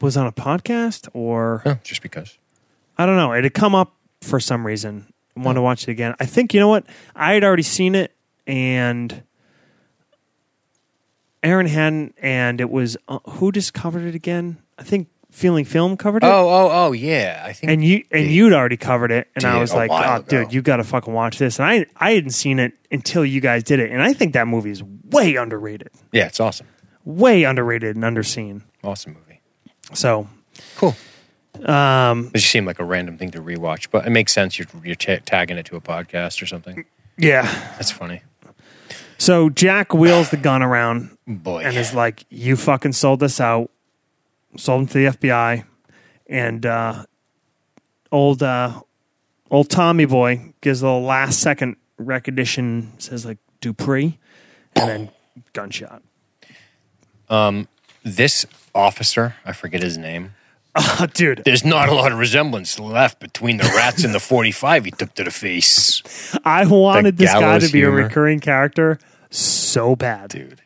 Was it on a podcast or... Oh, just because. I don't know. It had come up for some reason. I wanted to watch it again. I think, you know what? I had already seen it and Aaron hadn't, and it was... who just covered it again? I think Feeling Film covered it. Oh, yeah. I think. And, you'd already covered it, and I was like, oh, dude, you got to fucking watch this. And I hadn't seen it until you guys did it, and I think that movie is way underrated. Yeah, it's awesome. Way underrated and underseen. Awesome movie. So cool. It just seemed like a random thing to rewatch, but it makes sense. You're tagging it to a podcast or something. Yeah, that's funny. So Jack wheels the gun around, and is like, "You fucking sold this out. Sold him to the FBI." And old Tommy Boy gives the last second recognition. Says like Dupree, and then gunshot. This officer, I forget his name. Oh, dude. There's not a lot of resemblance left between the rats and the 45 he took to the face. I wanted this guy to be a recurring character so bad. Dude,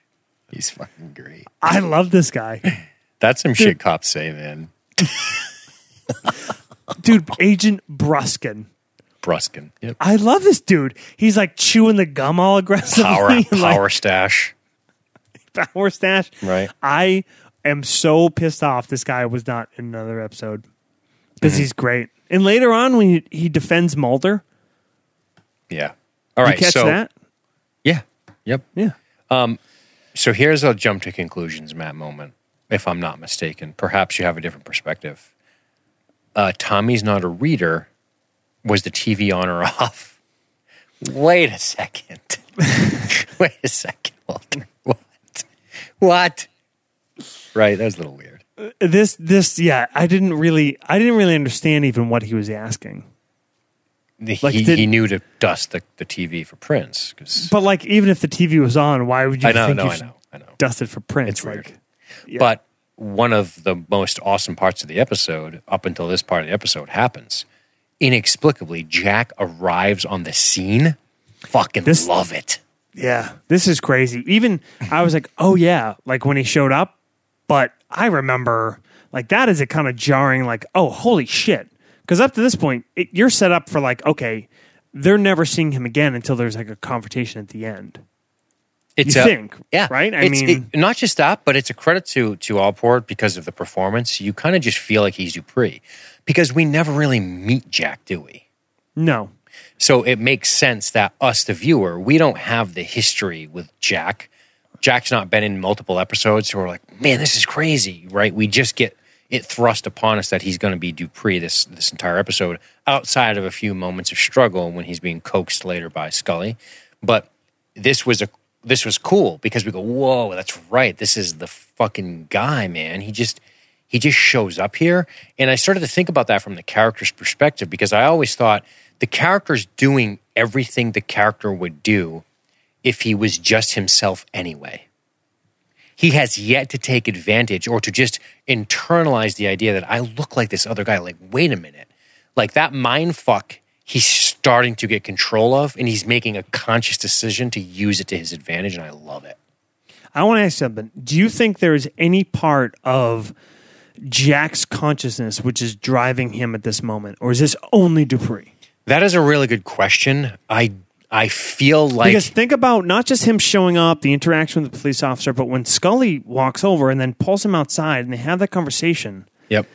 he's fucking great. I love this guy. That's some shit cops say, man. Dude, Agent Bruskin. Bruskin. Yep. I love this dude. He's like chewing the gum all aggressively. Power stash. Power stash. Right. I'm so pissed off this guy was not in another episode because he's great. And later on when he defends Mulder. Yeah. All right. You catch that? Yeah. Yep. Yeah. So here's a jump to conclusions, Matt moment, if I'm not mistaken. Perhaps you have a different perspective. Tommy's not a reader. Was the TV on or off? Wait a second. Wait a second, Walter. What? What? Right, that was a little weird. Yeah, I didn't really understand even what he was asking. He knew to dust the TV for Prince. But like, even if the TV was on, why would you dust it for Prince? It's weird. Like, yeah. But one of the most awesome parts of the episode, up until this part of the episode, happens. Inexplicably, Jack arrives on the scene. Love it. Yeah, this is crazy. Even I was like, oh yeah, like when he showed up. But I remember, like, that is a kind of jarring, like, oh, holy shit. Because up to this point, you're set up for, like, okay, they're never seeing him again until there's, like, a confrontation at the end. Yeah. Right? Not just that, but it's a credit to Allport because of the performance. You kind of just feel like he's Dupree. Because we never really meet Jack, do we? No. So it makes sense that us, the viewer, we don't have the history with Jack. Jack's not been in multiple episodes, so we're like, man, this is crazy, right? We just get it thrust upon us that he's going to be Dupree this entire episode, outside of a few moments of struggle when he's being coaxed later by Scully. But this was cool because we go, whoa, that's right. This is the fucking guy, man. He just shows up here. And I started to think about that from the character's perspective because I always thought the character's doing everything the character would do if he was just himself anyway. He has yet to take advantage or to just internalize the idea that I look like this other guy. Like, wait a minute. Like, that mind fuck he's starting to get control of, and he's making a conscious decision to use it to his advantage, and I love it. I want to ask something. Do you think there's any part of Jack's consciousness which is driving him at this moment, or is this only Dupree? That is a really good question. I feel like... Because think about not just him showing up, the interaction with the police officer, but when Scully walks over and then pulls him outside and they have that conversation. Yep.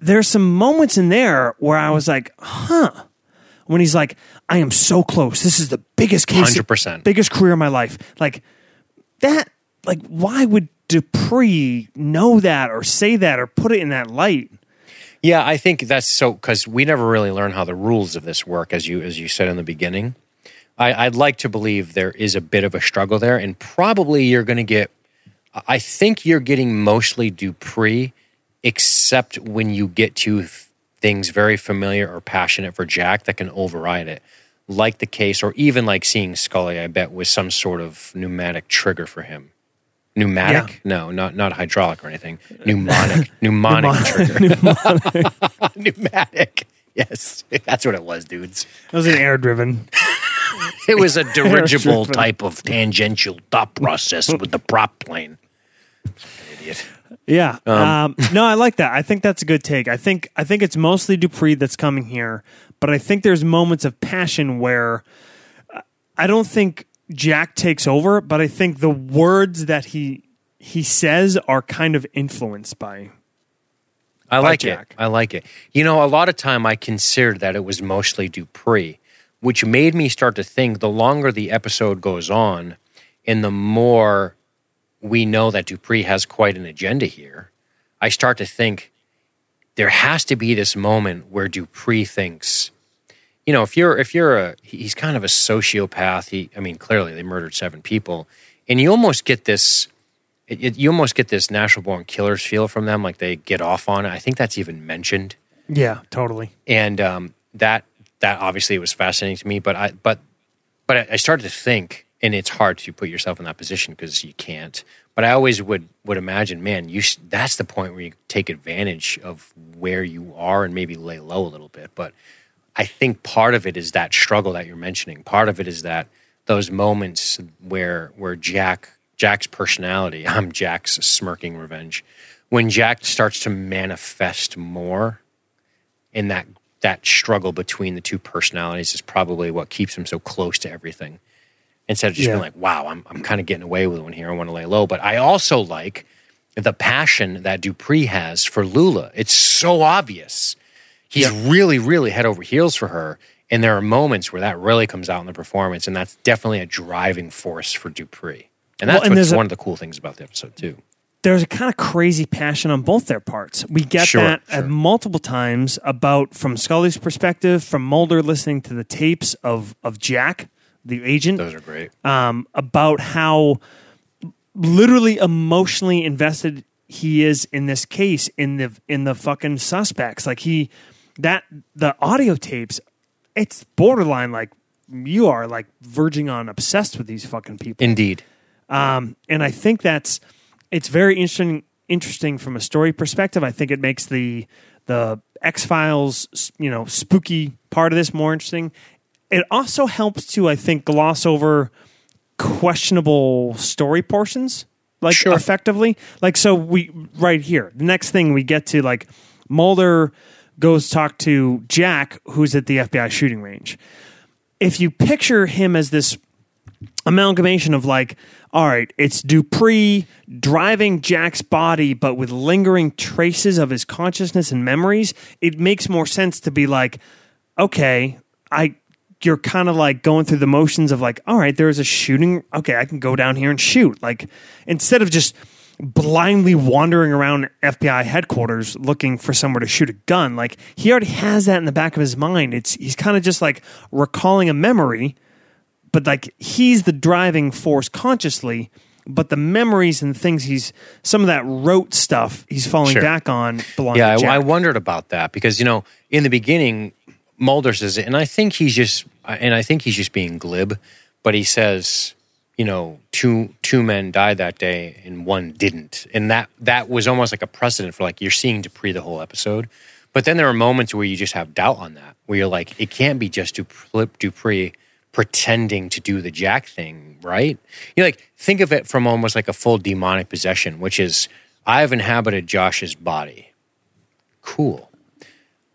There's some moments in there where I was like, huh. When he's like, I am so close. This is the biggest case. 100%. Biggest career of my life. Like, that... Like, why would Dupree know that or say that or put it in that light? Yeah, I think that's so, because we never really learn how the rules of this work, as you said in the beginning. I'd like to believe there is a bit of a struggle there, and probably I think you're getting mostly Dupree, except when you get to things very familiar or passionate for Jack that can override it. Like the case, or even like seeing Scully, I bet, was some sort of pneumatic trigger for him. Pneumatic? Yeah. No, not hydraulic or anything. Pneumonic. Pneumonic trigger. Pneumatic. Yes. That's what it was, dudes. It was an air-driven. It was a dirigible type of tangential thought process with the prop plane. Idiot. Yeah. No, I like that. I think that's a good take. I think it's mostly Dupree that's coming here, but I think there's moments of passion where I don't think Jack takes over, but I think the words that he says are kind of influenced by Jack. I like it. You know, a lot of time I considered that it was mostly Dupree, which made me start to think the longer the episode goes on and the more we know that Dupree has quite an agenda here, I start to think there has to be this moment where Dupree thinks, you know, he's kind of a sociopath. Clearly they murdered 7 people, and you almost get this, Natural Born Killers feel from them, like they get off on it. I think that's even mentioned. Yeah, totally. And that obviously was fascinating to me, but I started to think, and it's hard to put yourself in that position because you can't. But I always would imagine, man, that's the point where you take advantage of where you are and maybe lay low a little bit. But I think part of it is that struggle that you're mentioning. Part of it is that those moments where Jack's personality, Jack's smirking revenge, when Jack starts to manifest more in that struggle between the two personalities is probably what keeps him so close to everything. Instead of just being like, wow, I'm kind of getting away with one here. I want to lay low. But I also like the passion that Dupree has for Lula. It's so obvious. He's really, really head over heels for her. And there are moments where that really comes out in the performance. And that's definitely a driving force for Dupree. And that's one of the cool things about the episode, too. There's a kind of crazy passion on both their parts. We get that multiple times from Scully's perspective, from Mulder listening to the tapes of Jack, the agent. Those are great. About how literally emotionally invested he is in this case, in the fucking suspects. Like the audio tapes, it's borderline like you are like verging on obsessed with these fucking people. Indeed. And I think it's very interesting from a story perspective. I think it makes the X-Files, spooky part of this more interesting. It also helps to, I think, gloss over questionable story portions, effectively. Like, so right here, the next thing we get to, like, Mulder goes talk to Jack, who's at the FBI shooting range. If you picture him as this amalgamation of, like, all right, it's Dupree driving Jack's body, but with lingering traces of his consciousness and memories, it makes more sense to be like, okay, you're kind of like going through the motions of like, all right, there's a shooting. Okay, I can go down here and shoot. Like, instead of just blindly wandering around FBI headquarters looking for somewhere to shoot a gun, like, he already has that in the back of his mind. He's kind of just like recalling a memory, but like he's the driving force consciously, but the memories and things some of that rote stuff he's falling back on belong to Jack. I wondered about that because, in the beginning, Mulder says it, and I think he's just being glib, but he says, two men died that day and one didn't. And that was almost like a precedent for like, you're seeing Dupree the whole episode. But then there are moments where you just have doubt on that, where you're like, it can't be just Dupree pretending to do the Jack thing, right? You like think of it from almost like a full demonic possession, which is, I've inhabited Josh's body. Cool.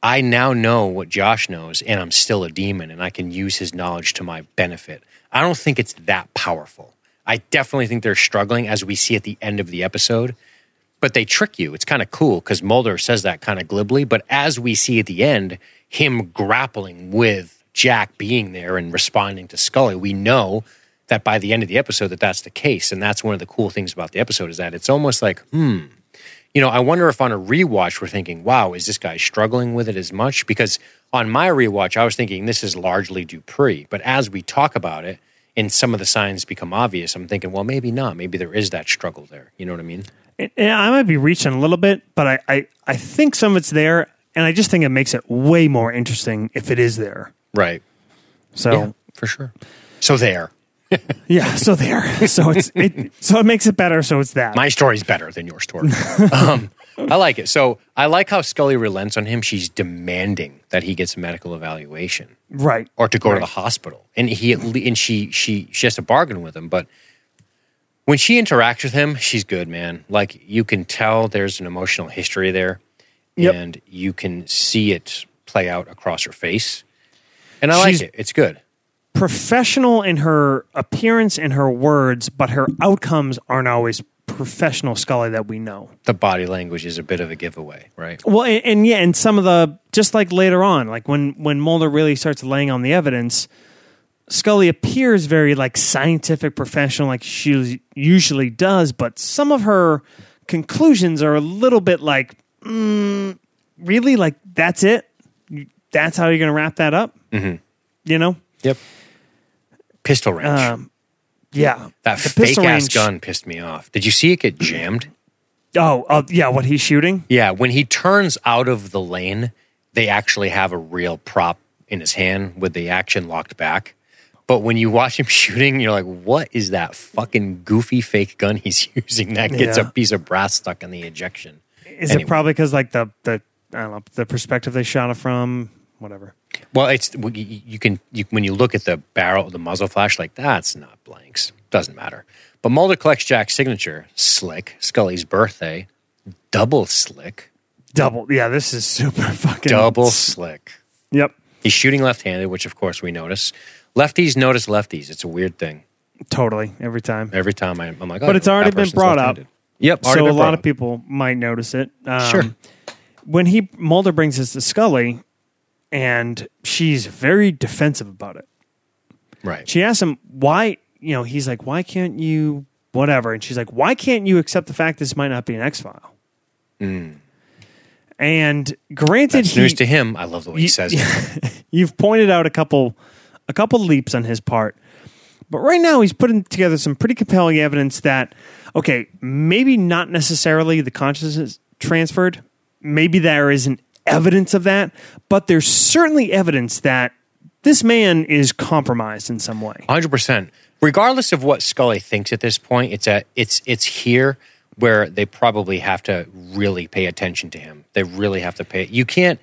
I now know what Josh knows, and I'm still a demon, and I can use his knowledge to my benefit. I don't think it's that powerful. I definitely think they're struggling, as we see at the end of the episode. But they trick you. It's kind of cool, because Mulder says that kind of glibly. But as we see at the end, him grappling with Jack being there and responding to Scully, we know that by the end of the episode that that's the case. And that's one of the cool things about the episode is that it's almost like, I wonder if on a rewatch we're thinking, wow, is this guy struggling with it as much? Because on my rewatch, I was thinking this is largely Dupree. But as we talk about it and some of the signs become obvious, I'm thinking, well, maybe not. Maybe there is that struggle there. You know what I mean? And I might be reaching a little bit, but I think some of it's there. And I just think it makes it way more interesting if it is there. Right. So yeah, for sure. So there. Yeah, so there. So it makes it better, so it's that. My story's better than your story. I like it. So I like how Scully relents on him. She's demanding that he gets a medical evaluation. Right. Or to go to the hospital. And she has to bargain with him. But when she interacts with him, she's good, man. Like, you can tell there's an emotional history there. Yep. And you can see it play out across her face. And I like it. It's good. Professional in her appearance and her words, but her outcomes aren't always professional Scully that we know. The body language is a bit of a giveaway, right? Well, and some of the, just like later on, like when Mulder really starts laying on the evidence, Scully appears very like scientific, professional, like she usually does, but some of her conclusions are a little bit like, really? Like, that's it? That's how you're going to wrap that up? Mm-hmm. You know? Yep. Pistol wrench. Yeah. That fake-ass gun pissed me off. Did you see it get jammed? Oh, yeah, what he's shooting? Yeah, when he turns out of the lane, they actually have a real prop in his hand with the action locked back. But when you watch him shooting, you're like, what is that fucking goofy fake gun he's using that gets a piece of brass stuck in the ejection? Is it probably because like the I don't know, the perspective they shot it from, whatever. Well, it's when you look at the barrel, the muzzle flash, like that's not blanks. Doesn't matter. But Mulder collects Jack's signature, slick. Scully's birthday, double slick. Double, yeah. This is super fucking double slick. Yep. He's shooting left-handed, which of course we notice. Lefties notice lefties. It's a weird thing. Totally, every time. Every time I'm like, oh, but it's already been brought up. Yep. So a lot of people might notice it. Sure. When Mulder brings this to Scully, and she's very defensive about it. Right. She asks him why. You know, he's like, why can't you whatever? And she's like, why can't you accept the fact this might not be an X-File? Mm. And granted, that's news to him. I love the way he says it. You've pointed out a couple leaps on his part. But right now he's putting together some pretty compelling evidence that, okay, maybe not necessarily the consciousness transferred. Maybe there isn't evidence of that, but there's certainly evidence that this man is compromised in some way. 100%. Regardless of what Scully thinks at this point, it's here where they probably have to really pay attention to him. They really have to pay. You can't.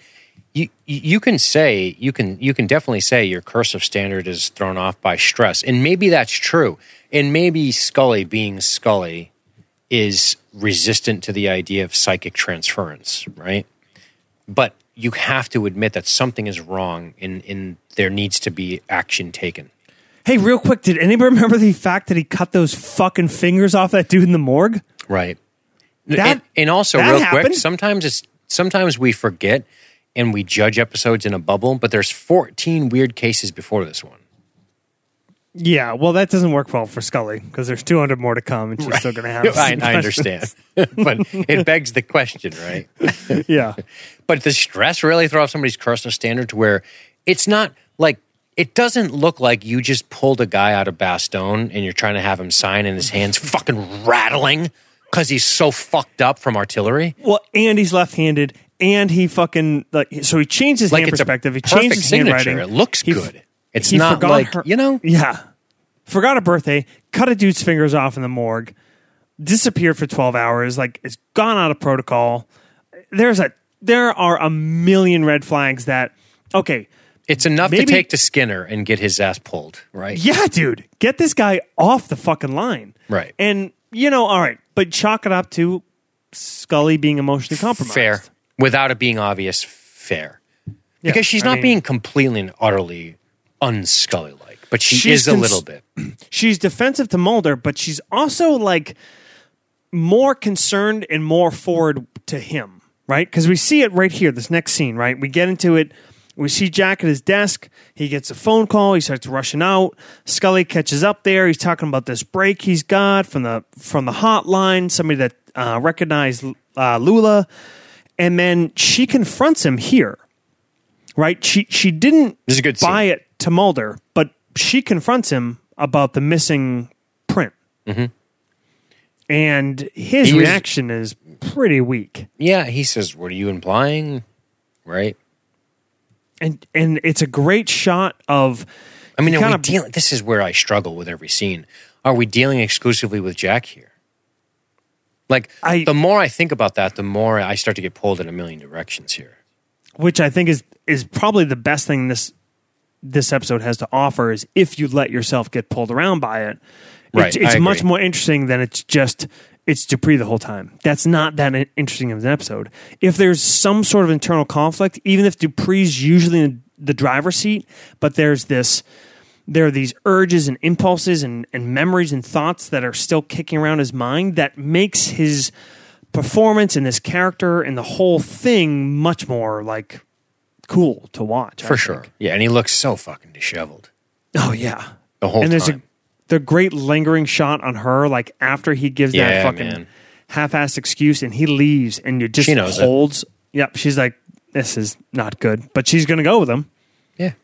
You can definitely say your cursive standard is thrown off by stress, and maybe that's true. And maybe Scully, being Scully, is resistant to the idea of psychic transference, right? But you have to admit that something is wrong, and there needs to be action taken. Hey, real quick, did anybody remember the fact that he cut those fucking fingers off that dude in the morgue? Right. And also, real quick, sometimes we forget and we judge episodes in a bubble, but there's 14 weird cases before this one. Yeah, well, that doesn't work well for Scully because there's 200 more to come and she's still going to have I understand. But it begs the question, right? Yeah. But does stress really throw off somebody's cursive standard to where it's not like, it doesn't look like you just pulled a guy out of Bastogne and you're trying to have him sign and his hand's fucking rattling because he's so fucked up from artillery. Well, and he's left-handed and he fucking, so he changed his hand perspective. He changed his handwriting. It looks good. It's not like, you know? Yeah. Forgot a birthday, cut a dude's fingers off in the morgue, disappeared for 12 hours, like it's gone out of protocol. There are a million red flags that, okay, it's enough to take to Skinner and get his ass pulled, right? Yeah, dude. Get this guy off the fucking line. Right. And, you know, all right, but chalk it up to Scully being emotionally compromised. Fair. Without it being obvious, fair. Yeah, because she's not being completely and utterly un-Scully-like, but she is a little bit. She's defensive to Mulder, but she's also, like, more concerned and more forward to him, right? Because we see it right here, this next scene, right? We get into it. We see Jack at his desk. He gets a phone call. He starts rushing out. Scully catches up there. He's talking about this break he's got from the hotline, somebody that recognized Lula. And then she confronts him here, right? She didn't buy it to Mulder, but she confronts him about the missing print. Mm-hmm. And his reaction is pretty weak. Yeah, he says, what are you implying? Right. And it's a great shot of... I mean, this is where I struggle with every scene. Are we dealing exclusively with Jack here? Like, the more I think about that, the more I start to get pulled in a million directions here. Which I think is probably the best thing this episode has to offer is if you let yourself get pulled around by it. Right, it's much more interesting than it's Dupree the whole time. That's not that interesting of an episode. If there's some sort of internal conflict, even if Dupree's usually in the driver's seat, but there are these urges and impulses and memories and thoughts that are still kicking around his mind that makes his performance and this character and the whole thing much more like cool to watch. For sure. Yeah, and he looks so fucking disheveled. Oh, yeah. The whole time. The great lingering shot on her, like after he gives that fucking half-assed excuse and he leaves and you just holds. It. Yep, she's like, this is not good, but she's going to go with him. Yeah.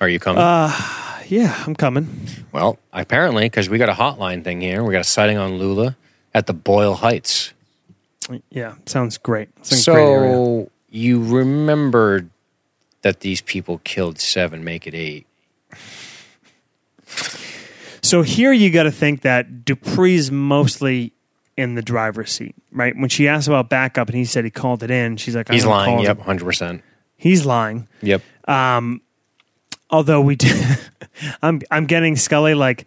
Are you coming? Yeah, I'm coming. Well, apparently, because we got a hotline thing here. We got a sighting on Lula at the Boyle Heights. Yeah, sounds great. Great area. You remembered that these people killed 7, make it 8. So here you got to think that Dupree's mostly in the driver's seat, right? When she asked about backup and he said he called it in, she's like, he's lying. Yep, 100%. He's lying. Yep. Although we do, I'm getting Scully like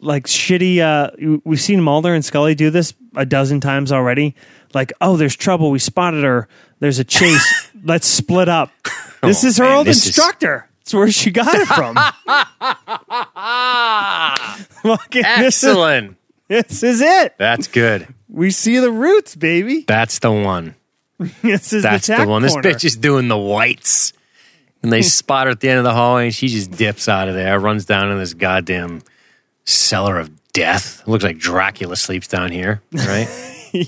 shitty. We've seen Mulder and Scully do this a dozen times already. Like, oh, there's trouble. We spotted her. There's a chase. Let's split up. This is her old instructor. It's where she got it from. Look, excellent. This is it. That's good. We see the roots, baby. That's the one. That's the one. Corner. This bitch is doing the whites. And they spot her at the end of the hallway, and she just dips out of there, runs down in this goddamn cellar of death. It looks like Dracula sleeps down here, right?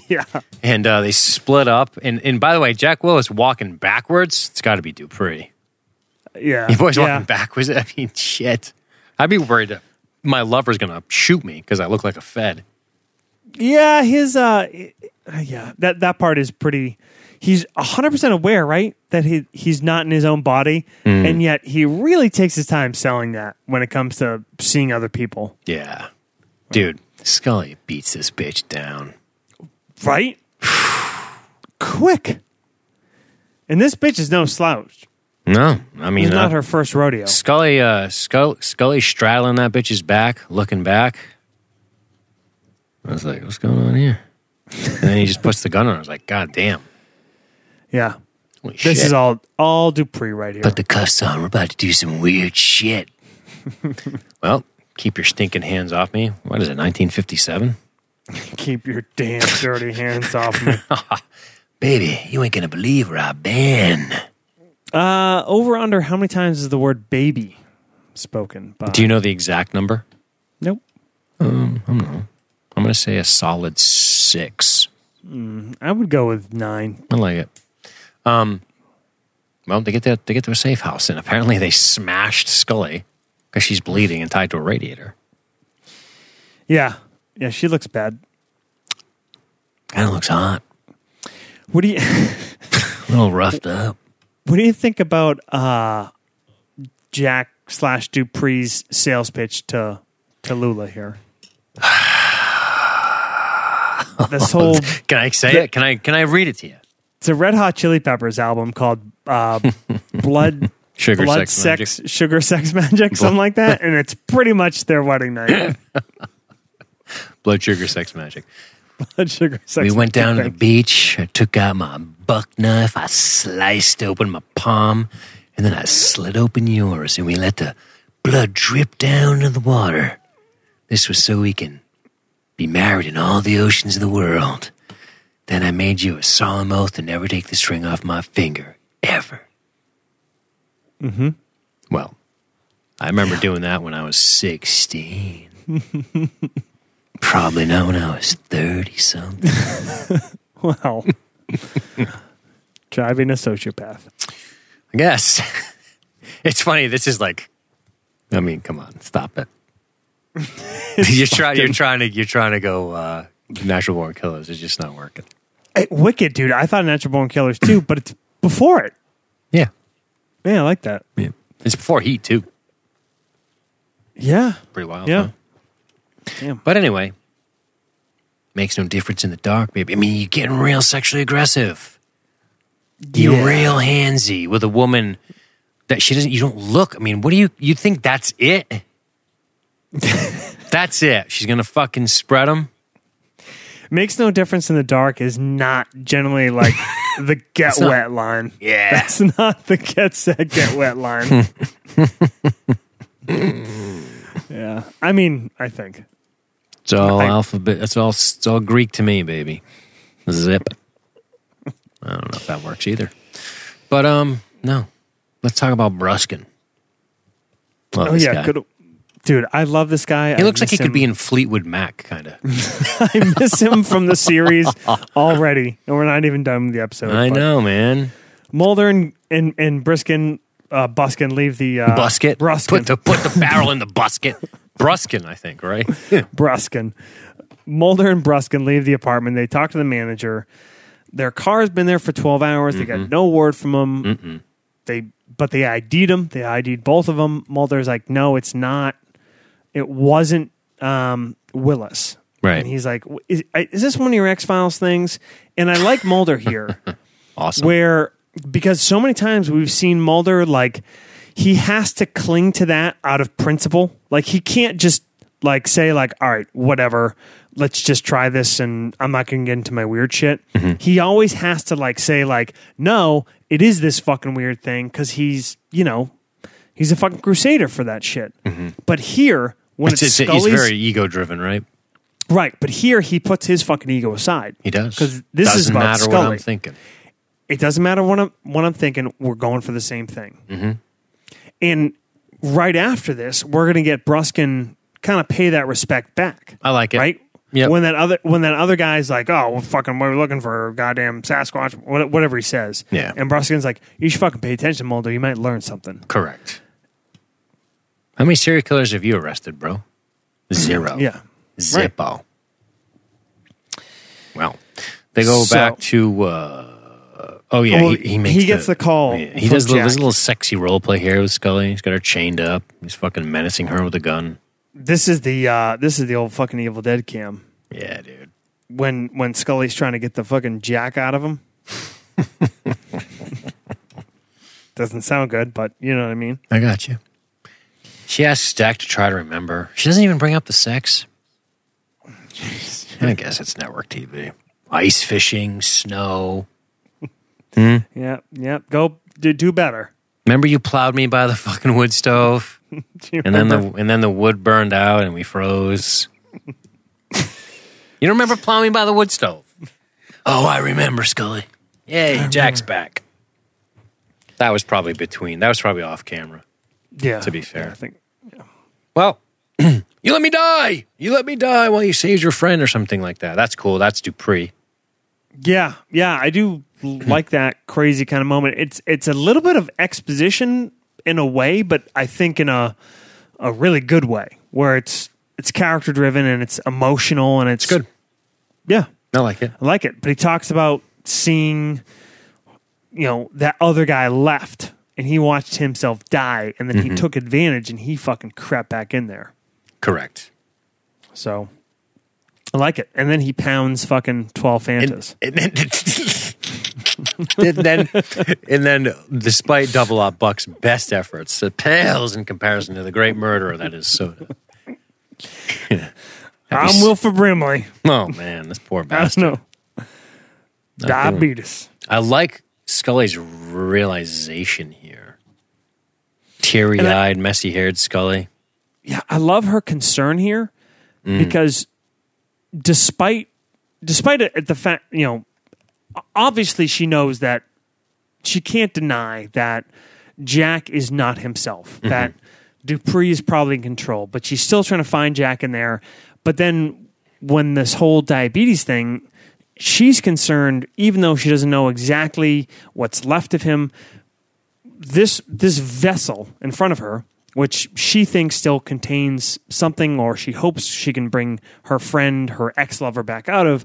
Yeah. And they split up. And by the way, Jack Willis walking backwards, it's got to be Dupree. Yeah. Your boy's walking backwards. I mean, shit. I'd be worried that my lover's going to shoot me because I look like a fed. Yeah, that part is pretty... He's 100% aware, right, that he's not in his own body, and yet he really takes his time selling that when it comes to seeing other people. Yeah. Dude, Scully beats this bitch down. Right? Quick. And this bitch is no slouch. No. I mean, it's not her first rodeo. Scully straddling that bitch's back, looking back. I was like, what's going on here? And then he just puts the gun on. I was like, God damn. Yeah. Holy shit. This is all Dupree right here. Put the cuffs on. We're about to do some weird shit. Well, keep your stinking hands off me. What is it, 1957? Keep your damn dirty hands off me. Baby, you ain't going to believe where I've been. Over under, how many times is the word baby spoken by? Do you know the exact number? Nope. I don't know. I'm going to say a solid 6. I would go with 9. I like it. Well, they get to a safe house, and apparently they smashed Scully because she's bleeding and tied to a radiator. Yeah. Yeah, she looks bad. Kind of looks hot. What do you... a little roughed up. What do you think about Jack/Dupree's sales pitch to Lula here? This whole... Can I say it? Can I read it to you? It's a Red Hot Chili Peppers album called Blood... Sugar Sex Magic, something like that. And it's pretty much their wedding night. Blood, sugar, sex, magic. Blood, sugar, sex, magic. We went down to the beach. I took out my buck knife. I sliced open my palm, and then I slid open yours, and we let the blood drip down in the water. This was so we can be married in all the oceans of the world. Then I made you a solemn oath to never take this ring off my finger, ever. Mm-hmm. Well, I remember doing that when I was 16. Probably not when I was 30-something. Wow. Driving a sociopath. I guess. It's funny. This is like, I mean, come on, stop it. You're trying to go Natural Born Killers. It's just not working. Hey, wicked, dude. I thought Natural Born Killers too, but it's before it. Yeah. Yeah, I like that. Yeah. It's before Heat too. Yeah. Pretty wild, yeah. Huh? Damn. But anyway, makes no difference in the dark, baby. I mean, you're getting real sexually aggressive. Yeah. You're real handsy with a woman that she doesn't. You don't look. I mean, what do you think? That's it. That's it. She's gonna fucking spread them. Makes no difference in the dark is not generally like the get wet line. Yeah, that's not the get wet line. Yeah, I mean, I think it's all alphabet. It's all Greek to me, baby. Zip. I don't know if that works either. But no. Let's talk about Bruskin. Love this guy. Good, dude. I love this guy. He looks like he could be in Fleetwood Mac, kind of. I miss him from the series already, and we're not even done with the episode. I know, man. Mulder and Bruskin. Buskin, leave the... busket? Bruskin. Put the barrel in the busket. Bruskin, I think, right? Bruskin. Mulder and Bruskin leave the apartment. They talk to the manager. Their car's been there for 12 hours. They got no word from him. But they ID'd him. They ID'd both of them. Mulder's like, no, it's not. It wasn't Willis. Right. And he's like, is this one of your X-Files things? And I like Mulder here. Awesome. Where, because so many times we've seen Mulder, like, he has to cling to that out of principle. Like, he can't just, like, say, like, all right, whatever, let's just try this and I'm not going to get into my weird shit. Mm-hmm. He always has to, like, say, like, no, it is this fucking weird thing, because he's, you know, he's a fucking crusader for that shit. Mm-hmm. But here, when it's Scully's... He's very ego-driven, right? Right, but here he puts his fucking ego aside. He does. Because this is about Scully. Doesn't matter what I'm thinking. It doesn't matter what I'm thinking. We're going for the same thing. Mm-hmm. And right after this, we're going to get Bruskin kind of pay that respect back. I like it. Right? Yep. When that other guy's like, oh, well, fucking, we're looking for goddamn Sasquatch, whatever he says. Yeah. And Bruskin's like, you should fucking pay attention, Mulder. You might learn something. Correct. How many serial killers have you arrested, bro? 0. Yeah. Zippo. Right. Well, they go back to... he gets the call. Yeah, he does this little sexy role play here with Scully. He's got her chained up. He's fucking menacing her with a gun. This is the old fucking Evil Dead cam. Yeah, dude. When Scully's trying to get the fucking jack out of him. Doesn't sound good, but you know what I mean. I got you. She asks Stack to try to remember. She doesn't even bring up the sex. I guess it's network TV. Ice fishing, snow. Mm-hmm. Yep. Go do better. Remember you plowed me by the fucking wood stove, and then the wood burned out and we froze. You don't remember plowing me by the wood stove? Oh, I remember, Scully. Yay, Jack's back. That was probably off camera. Yeah, to be fair, yeah, I think. Yeah. Well, you let me die. You let me die while you saved your friend or something like that. That's cool. That's Dupree. Yeah, I do. Like that crazy kind of moment. It's a little bit of exposition in a way, but I think in a really good way, where it's character driven and it's emotional and it's good. Yeah, I like it. But he talks about seeing, you know, that other guy left and he watched himself die, and then he took advantage and he fucking crept back in there. Correct. So I like it. And then he pounds fucking 12 Fantas. And then, despite Double Up Buck's best efforts, it pales in comparison to the great murderer that is soda. Yeah. I'm Wilford Brimley. Oh, man, this poor bastard. I don't know. Diabetes. I like Scully's realization here. Teary-eyed, messy-haired Scully. Yeah, I love her concern here because despite the fact, you know, obviously, she knows that she can't deny that Jack is not himself, that Dupree is probably in control, but she's still trying to find Jack in there. But then when this whole diabetes thing, she's concerned, even though she doesn't know exactly what's left of him, this vessel in front of her, which she thinks still contains something, or she hopes she can bring her friend, her ex-lover back out of,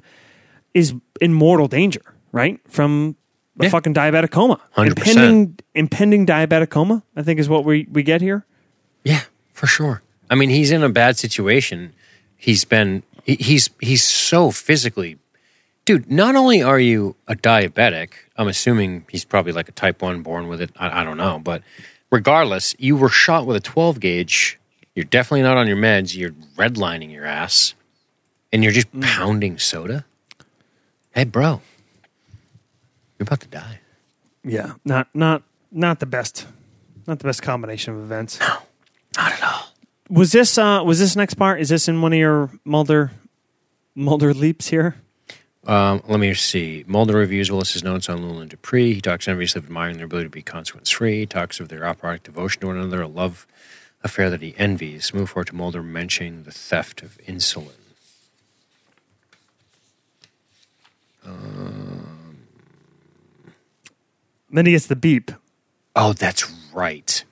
is in mortal danger, right? From a fucking diabetic coma. 100%. Impending diabetic coma, I think is what we get here. Yeah, for sure. I mean, he's in a bad situation. He's so physically... Dude, not only are you a diabetic, I'm assuming he's probably like a type 1 born with it, I don't know, but regardless, you were shot with a 12 gauge, you're definitely not on your meds, you're redlining your ass, and you're just pounding soda? Hey, bro, you're about to die. Yeah, not the best, combination of events. No, not at all. Was this next part? Is this in one of your Mulder leaps here? Let me see. Mulder reviews Willis's notes on Lula and Dupree. He talks of enviously admiring their ability to be consequence-free. He talks of their operatic devotion to one another, a love affair that he envies. Move forward to Mulder mentioning the theft of insulin. Then he gets the beep. Oh, that's right.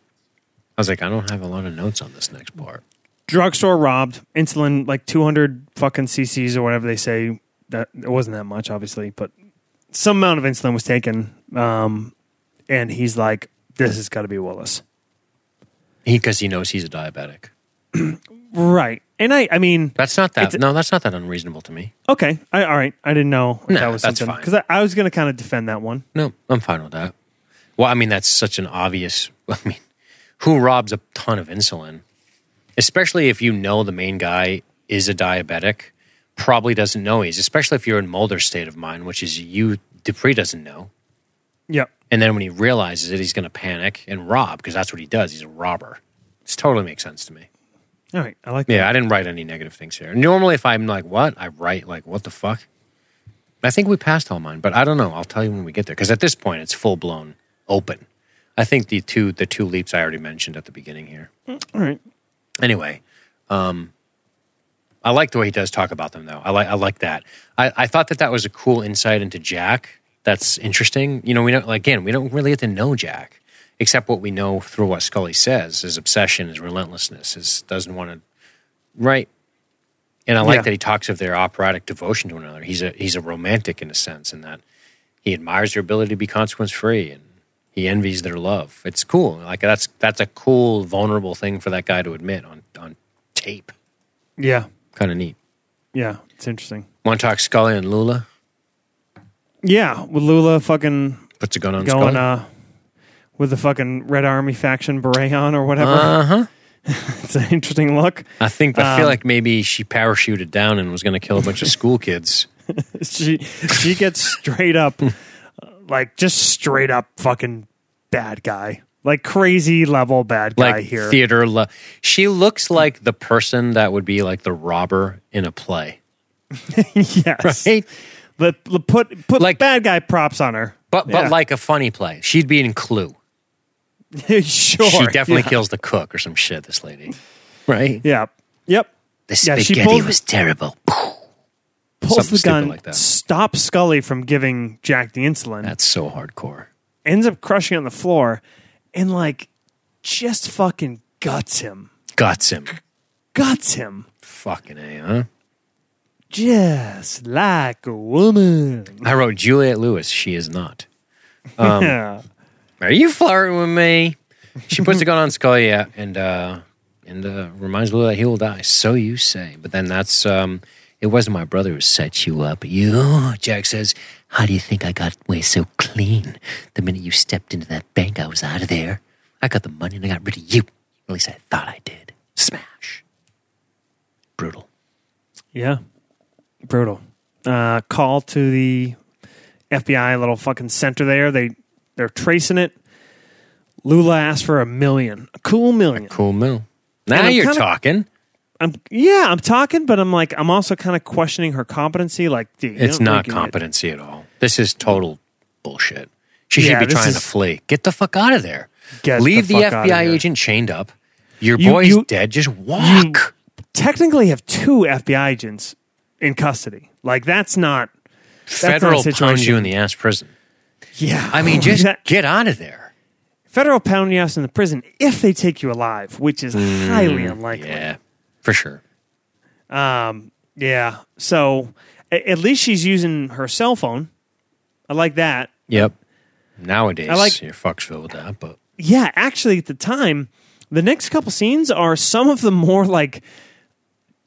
I was like, I don't have a lot of notes on this next part. Drugstore robbed. Insulin, like 200 fucking cc's or whatever they say. That it wasn't that much, obviously, but some amount of insulin was taken. And he's like, this has got to be Willis. Because he knows he's a diabetic. Right. And I mean... that's not that unreasonable to me. Okay. All right. I didn't know if that was something. That's fine. Because I was going to kind of defend that one. No, I'm fine with that. Well, I mean, that's such an obvious... I mean, who robs a ton of insulin? Especially if you know the main guy is a diabetic, probably doesn't know he's... Especially if you're in Mulder's state of mind, which is Dupree doesn't know. Yep. And then when he realizes it, he's going to panic and rob, because that's what he does. He's a robber. This totally makes sense to me. All right, I like that. Yeah, I didn't write any negative things here. Normally, if I'm like, what? I write, like, what the fuck? I think we passed all mine, but I don't know. I'll tell you when we get there, because at this point, it's full-blown open. I think the two leaps I already mentioned at the beginning here. All right. Anyway, I like the way he does talk about them, though. I like that. I thought that was a cool insight into Jack. That's interesting. You know, we don't really get to know Jack. Except what we know through what Scully says, his obsession, his relentlessness, his doesn't want to... Right. And I like that he talks of their operatic devotion to one another. He's a romantic in a sense, in that he admires their ability to be consequence-free, and he envies their love. It's cool. Like, that's a cool, vulnerable thing for that guy to admit on tape. Yeah. Kind of neat. Yeah, it's interesting. Want to talk Scully and Lula? Yeah, with Lula fucking... Puts a gun on Scully? With the fucking Red Army faction beret on or whatever. Uh-huh. It's an interesting look. I feel like maybe she parachuted down and was going to kill a bunch of school kids. She gets straight up, like, just straight up fucking bad guy. Like, crazy level bad guy, like here. She looks like the person that would be like the robber in a play. Yes. Right? Put like, bad guy props on her. But like a funny play. She'd be in Clue. Sure. She definitely kills the cook or some shit, this lady. Right? Yeah. Yep. The spaghetti was terrible. Pulls the gun, like that. Stops Scully from giving Jack the insulin. That's so hardcore. Ends up crushing on the floor and, like, just fucking guts him. Fucking A, huh? Just like a woman. I wrote Juliette Lewis. She is not. Are you flirting with me? She puts a gun on Scully, yeah, and reminds Lula that he will die. So you say. But then that's, it wasn't my brother who set you up. Jack says, how do you think I got away so clean? The minute you stepped into that bank, I was out of there. I got the money and I got rid of you. At least I thought I did. Smash. Brutal. Yeah. Brutal. Call to the FBI little fucking center there. They're tracing it. Lula asked for a cool million. A cool mill. Now you're kinda talking. I'm talking, but I'm like, I'm also kind of questioning her competency. Like, dude, it's not competency at all. This is total bullshit. She should be trying to flee. Get the fuck out of there. Leave the FBI agent chained up. Your boy's dead. Just walk. You technically have two FBI agents in custody. Like, that's not... Federal pounds you in the ass prison. Yeah. I mean, just get out of there. Federal pound your ass in the prison if they take you alive, which is highly unlikely. Yeah, for sure. Yeah. So, at least she's using her cell phone. I like that. Yep. Nowadays, you're fucksville with that, but... Yeah, actually, at the time, the next couple scenes are some of the more, like...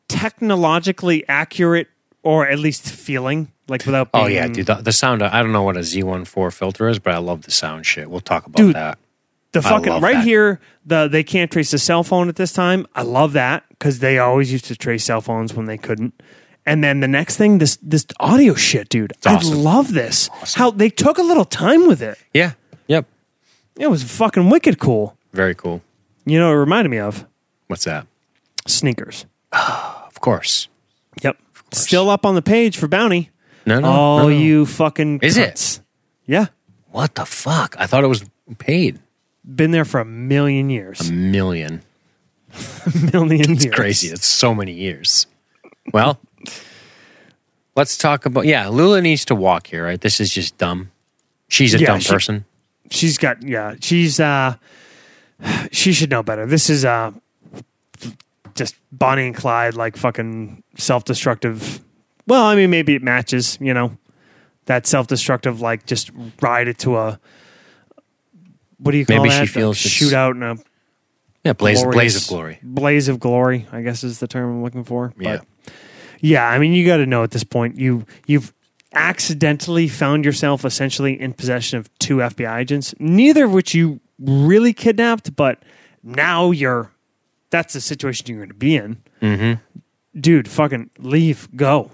technologically accurate, or at least feeling like without being... Oh yeah, dude, the sound, I don't know what a Z14 filter is, but I love the sound shit. We'll talk about that. The fucking right that. Here, they can't trace the cell phone at this time. I love that, because they always used to trace cell phones when they couldn't. And then the next thing, this audio shit, dude. It's awesome. I love this. Awesome. How they took a little time with it. Yeah. Yep. It was fucking wicked cool. Very cool. You know what it reminded me of? What's that? Sneakers. Of course. Yep. Of course. Still up on the page for Bounty. No. You fucking cunts. Is it? Yeah. What the fuck? I thought it was paid. Been there for 1,000,000 years. 1,000,000. 1,000,000 years. It's crazy. It's so many years. Well, let's talk about... Yeah, Lula needs to walk here, right? This is just dumb. She's a dumb person. She's got... Yeah, she's... She should know better. This is... just Bonnie and Clyde, like, fucking self-destructive. Well, I mean, maybe it matches, you know, that self-destructive, like, just ride it to a what do you call that? Maybe she feels shootout in a blaze of glory. Blaze of glory, I guess, is the term I'm looking for. Yeah. But yeah, I mean, you got to know at this point you've accidentally found yourself essentially in possession of two FBI agents, neither of which you really kidnapped, but now that's the situation you're going to be in. Mm-hmm. Dude, fucking leave, go.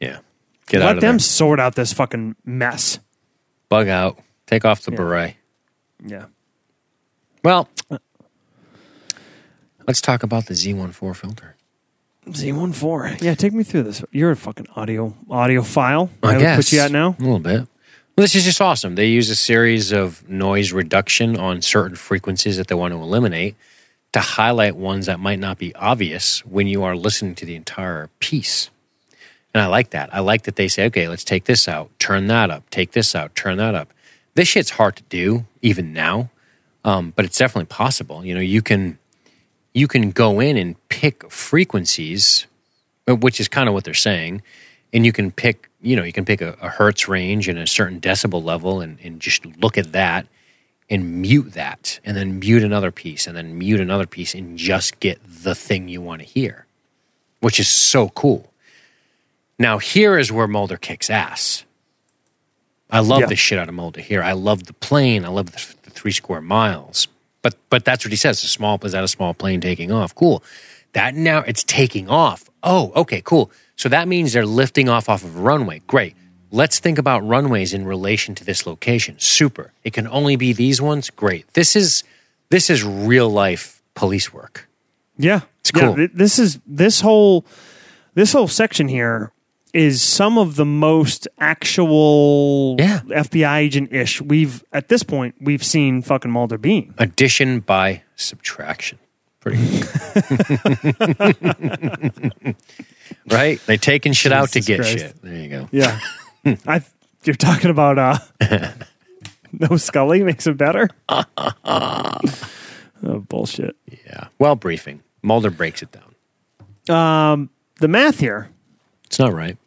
Yeah, get out of there. Let them sort out this fucking mess. Bug out. Take off the beret. Yeah. Well, let's talk about the Z14 filter. Z14. Yeah, take me through this. You're a fucking audiophile. I guess. Put you at now? A little bit. Well, this is just awesome. They use a series of noise reduction on certain frequencies that they want to eliminate to highlight ones that might not be obvious when you are listening to the entire piece. And I like that. I like that they say, okay, let's take this out, turn that up, take this out, turn that up. This shit's hard to do even now, but it's definitely possible. You know, you can go in and pick frequencies, which is kind of what they're saying, and you can pick a hertz range and a certain decibel level and just look at that and mute that and then mute another piece and then mute another piece and just get the thing you want to hear, which is so cool. Now, here is where Mulder kicks ass. I love the shit out of Mulder here. I love the plane. I love the 3 square miles. But that's what he says. Is that a small plane taking off? Cool. That now it's taking off. Oh, okay, cool. So that means they're lifting off of a runway. Great. Let's think about runways in relation to this location. Super. It can only be these ones. Great. This is real life police work. Yeah, it's cool. Yeah, this whole section here is some of the most actual FBI agent-ish we've seen fucking Mulder being. Addition by subtraction. Pretty good. Right? They're taking shit out to get shit. There you go. Yeah. You're talking about no Scully makes it better? Oh, bullshit. Yeah. Well, briefing. Mulder breaks it down. The math here. It's not right.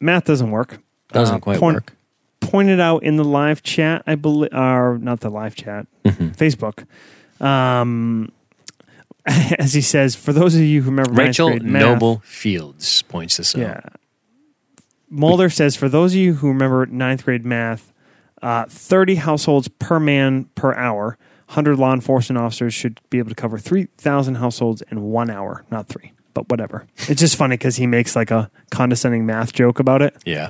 Math doesn't work. Doesn't quite work. Pointed out in the live chat, I believe, or not the live chat, Facebook. As he says, for those of you who remember Rachel Noble Fields points this out. Yeah. Mulder says, for those of you who remember 9th grade math, 30 households per man per hour. 100 law enforcement officers should be able to cover 3,000 households in 1 hour, not 3. But whatever. It's just funny because he makes like a condescending math joke about it. Yeah.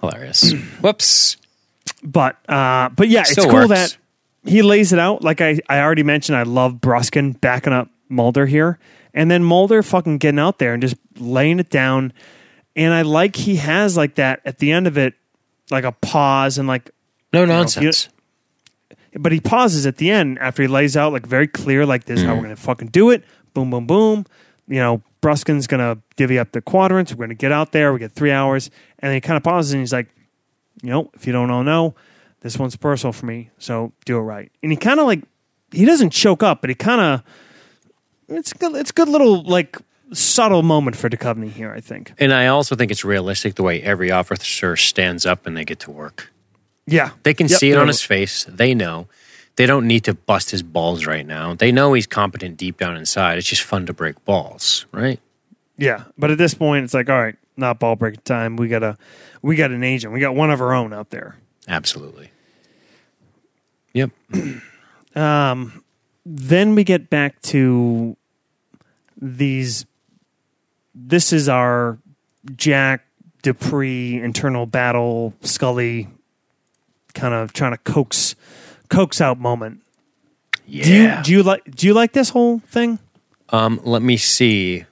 Hilarious. Whoops. But yeah, it's cool that he lays it out. Like I already mentioned, I love Bruskin backing up Mulder here. And then Mulder fucking getting out there and just laying it down. And I like he has like that at the end of it, like a pause and like... No nonsense. But he pauses at the end after he lays out like very clear, like this is how we're going to fucking do it. Boom, boom, boom. You know, Bruskin's going to divvy up the quadrants. We're going to get out there. We get 3 hours. And then he kind of pauses and he's like, you know, if you don't all know, this one's personal for me, so do it right. And he kind of like, he doesn't choke up, but he kind of, it's a good little like subtle moment for Duchovny here, I think. And I also think it's realistic the way every officer stands up and they get to work. Yeah. They can see it on his face. They know. They don't need to bust his balls right now. They know he's competent deep down inside. It's just fun to break balls, right? Yeah, but at this point, it's like, all right, not ball break time. We got an agent. We got one of our own out there. Absolutely. Yep. Then we get back to these. This is our Jack Dupree internal battle. Scully kind of trying to coax out moment. Yeah. Do you like this whole thing? Let me see.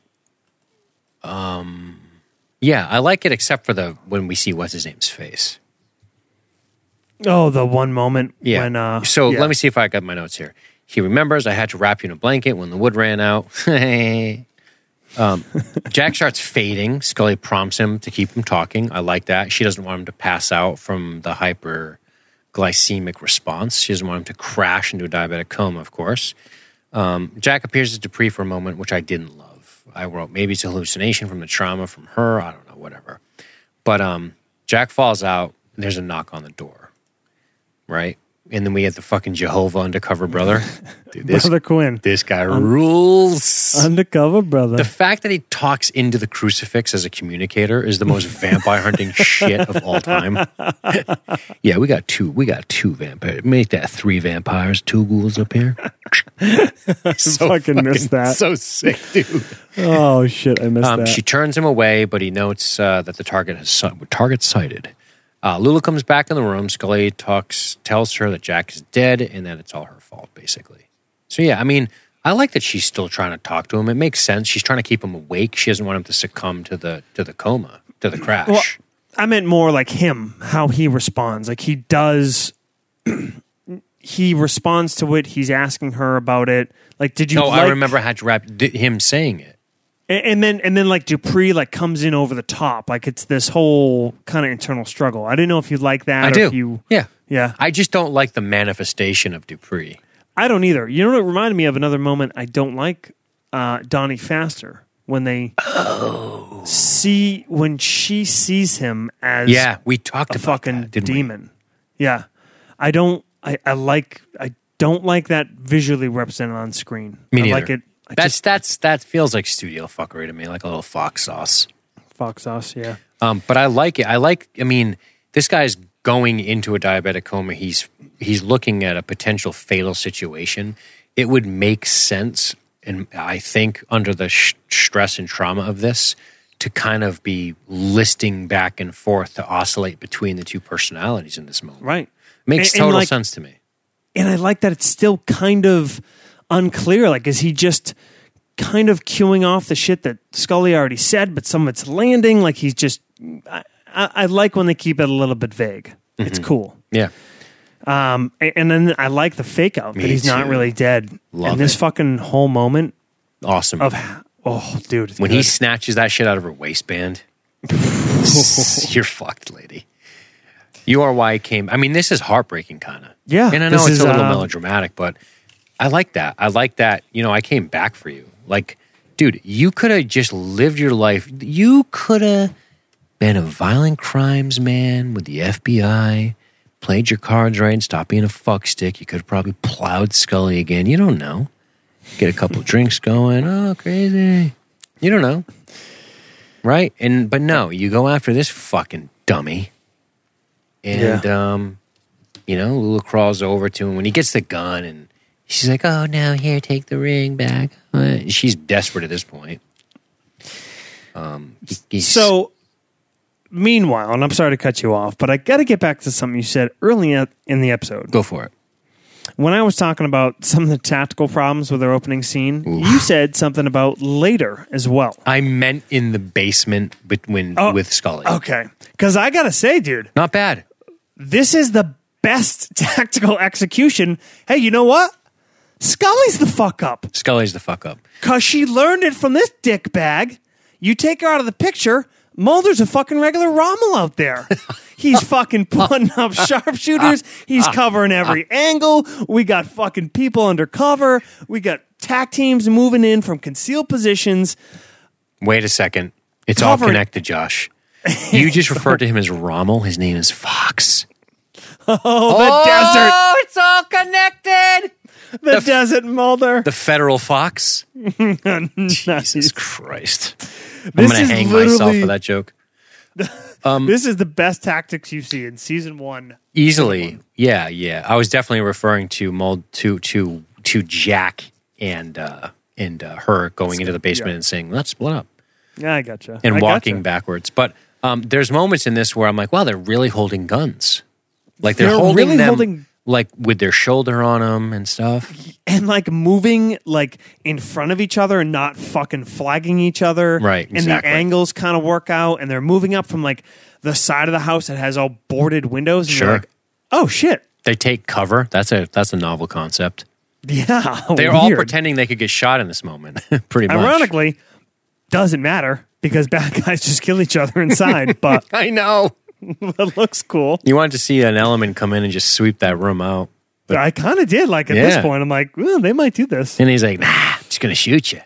Yeah, I like it except for when we see what's his name's face. Oh, the one moment. Yeah. So let me see if I got my notes here. He remembers I had to wrap you in a blanket when the wood ran out. Jack starts fading. Scully prompts him to keep him talking. I like that. She doesn't want him to pass out from the hyperglycemic response. She doesn't want him to crash into a diabetic coma, of course. Jack appears as Dupree for a moment, which I didn't love. I wrote, maybe it's a hallucination from the trauma from her. I don't know, whatever. But Jack falls out, and there's a knock on the door, right? And then we had the fucking Jehovah Undercover Brother. Dude, Brother Quinn. This guy rules. Undercover Brother. The fact that he talks into the crucifix as a communicator is the most vampire hunting shit of all time. Yeah, we got two. We got two vampires. Make that three vampires, two ghouls up here. so fucking missed that. So sick, dude. Oh, shit, I missed that. She turns him away, but he notes that the target has sighted. Lula comes back in the room. Scully tells her that Jack is dead and that it's all her fault, basically. So yeah, I mean, I like that she's still trying to talk to him. It makes sense. She's trying to keep him awake. She doesn't want him to succumb to the coma, to the crash. Well, I meant more like him, how he responds. Like he responds to it. He's asking her about it. Like, did you? No, I remember how to wrap him saying it. And then like Dupree like comes in over the top, like it's this whole kind of internal struggle. I didn't know if you like that. I do. If you, yeah. I just don't like the manifestation of Dupree. I don't either. You know what? It reminded me of another moment I don't like. Donnie Faster when they when she sees him as we talked a about fucking that, demon. We? Yeah, I don't like that visually represented on screen. Me neither. I like it. That feels like studio fuckery to me, like a little fox sauce. Fox sauce, yeah. But I like it. I mean, this guy's going into a diabetic coma. He's looking at a potential fatal situation. It would make sense, and I think under the stress and trauma of this, to kind of be listing back and forth to oscillate between the two personalities in this moment. Right, makes total sense to me. And I like that it's still kind of unclear, like, is he just kind of cueing off the shit that Scully already said, but some of it's landing? Like, he's just... I like when they keep it a little bit vague. Mm-hmm. It's cool. Yeah. And then I like the fake out that he's not really dead. Love and this it. Fucking whole moment... Awesome. Of dude. When he snatches that shit out of her waistband, you're fucked, lady. You are why I came... I mean, this is heartbreaking, kind of. Yeah. And I know it's a little melodramatic, but... I like that. You know, I came back for you. Like, dude, you could have just lived your life. You could have been a violent crimes man with the FBI, played your cards right, and stopped being a fuckstick. You could have probably plowed Scully again. You don't know. Get a couple drinks going. Oh, crazy. You don't know. Right? But no, you go after this fucking dummy. And, you know, Lula crawls over to him when he gets the gun and she's like, oh, no, here, take the ring back. She's desperate at this point. So, meanwhile, and I'm sorry to cut you off, but I got to get back to something you said early in the episode. Go for it. When I was talking about some of the tactical problems with their opening scene, you said something about later as well. I meant in the basement with Scully. Okay. Because I got to say, dude. Not bad. This is the best tactical execution. Hey, you know what? Scully's the fuck up. Because she learned it from this dick bag. You take her out of the picture, Mulder's a fucking regular Rommel out there. He's fucking putting up sharpshooters. He's covering every angle. We got fucking people undercover. We got tack teams moving in from concealed positions. Wait a second. It's all connected, Josh. You just referred to him as Rommel. His name is Fox. Oh, desert. Oh, it's all connected. The desert, Mulder. The federal fox. Jesus Christ. I'm going to hang myself for that joke. This is the best tactics you see in season one. Easily. Season one. Yeah. I was definitely referring to to Jack and her going into the basement and saying, let's split up. Yeah, I gotcha. And walking backwards. But there's moments in this where I'm like, wow, they're really holding guns. Like they're holding them. Like with their shoulder on them and stuff. And like moving like in front of each other and not fucking flagging each other. Right, exactly. And the angles kind of work out and they're moving up from like the side of the house that has all boarded windows. And you're like, oh shit. They take cover. That's a novel concept. Yeah. They're all pretending they could get shot in this moment. Pretty much. Ironically, doesn't matter because bad guys just kill each other inside. But I know. That looks cool. You wanted to see an element come in and just sweep that room out. But I kind of did. Like at this point, I'm like, well, they might do this. And he's like, nah, I'm just going to shoot you.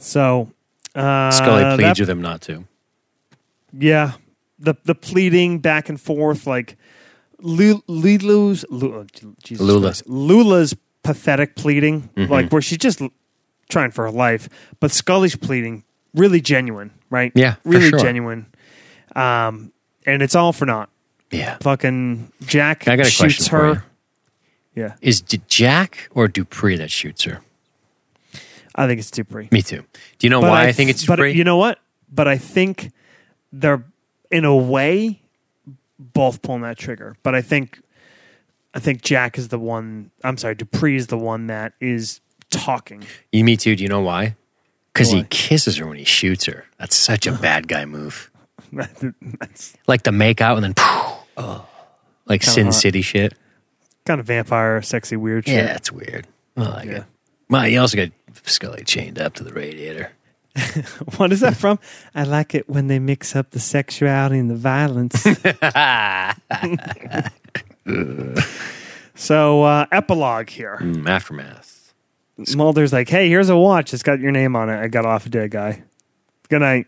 So. Scully pleads with him not to. Yeah. The pleading back and forth, like Lula's pathetic pleading, mm-hmm. like where she's just trying for her life, but Scully's pleading really genuine, right? Yeah, really for sure. Genuine. And it's all for naught. Yeah, fucking Jack shoots her. Yeah, is it Jack or Dupree that shoots her? I think it's Dupree. Me too. Do you know why I think it's Dupree? You know what? But I think they're in a way both pulling that trigger. But I think Jack is the one. I'm sorry, Dupree is the one that is talking. You, me too. Do you know why? Because he kisses her when he shoots her. That's such a bad guy move. Like the make out and then poof, like Sin hot. City shit. Kind of vampire, sexy, weird shit. Yeah, it's weird. I like it. Well, you also got Scully chained up to the radiator. What is that from? I like it when they mix up the sexuality and the violence. So, epilogue here. Aftermath. Mulder's like, hey, here's a watch. It's got your name on it. I got off a day, guy. Good night.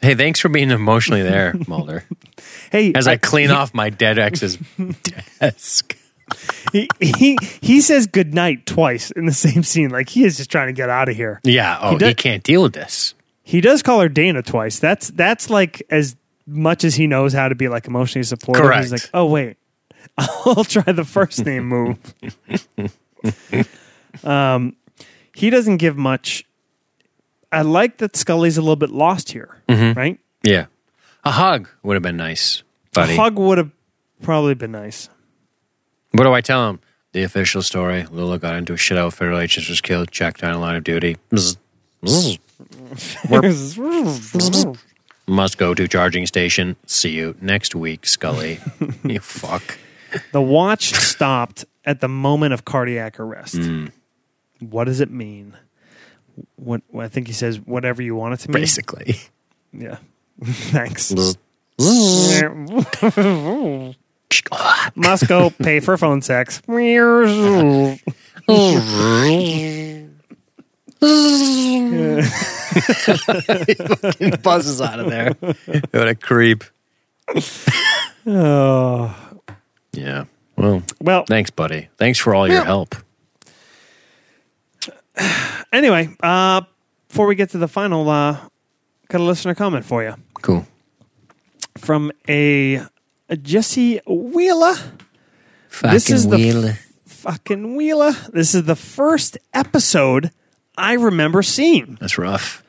Hey, thanks for being emotionally there, Mulder. Hey, as I clean off my dead ex's desk. He says good night twice in the same scene. Like, he is just trying to get out of here. Yeah. Oh, he can't deal with this. He does call her Dana twice. That's like as much as he knows how to be like emotionally supportive. Correct. He's like, oh wait, I'll try the first name move. He doesn't give much. I like that Scully's a little bit lost here, mm-hmm. right? Yeah. A hug would have been nice, buddy. A hug would have probably been nice. What do I tell him? The official story. Lula got into a shit outfit. Her agent was killed. Jack died in line of duty. Must go to charging station. See you next week, Scully. You fuck. The watch stopped at the moment of cardiac arrest. Mm. What does it mean? What I think he says, whatever you want it to mean. Basically. Yeah. Thanks. Must go pay for phone sex. He buzzes out of there. What a creep. Oh. Yeah. Well, thanks, buddy. Thanks for all your help. Anyway, before we get to the final, got a listener comment for you. Cool. From a Jesse Wheeler. Fucking Wheeler. This is the first episode I remember seeing. That's rough.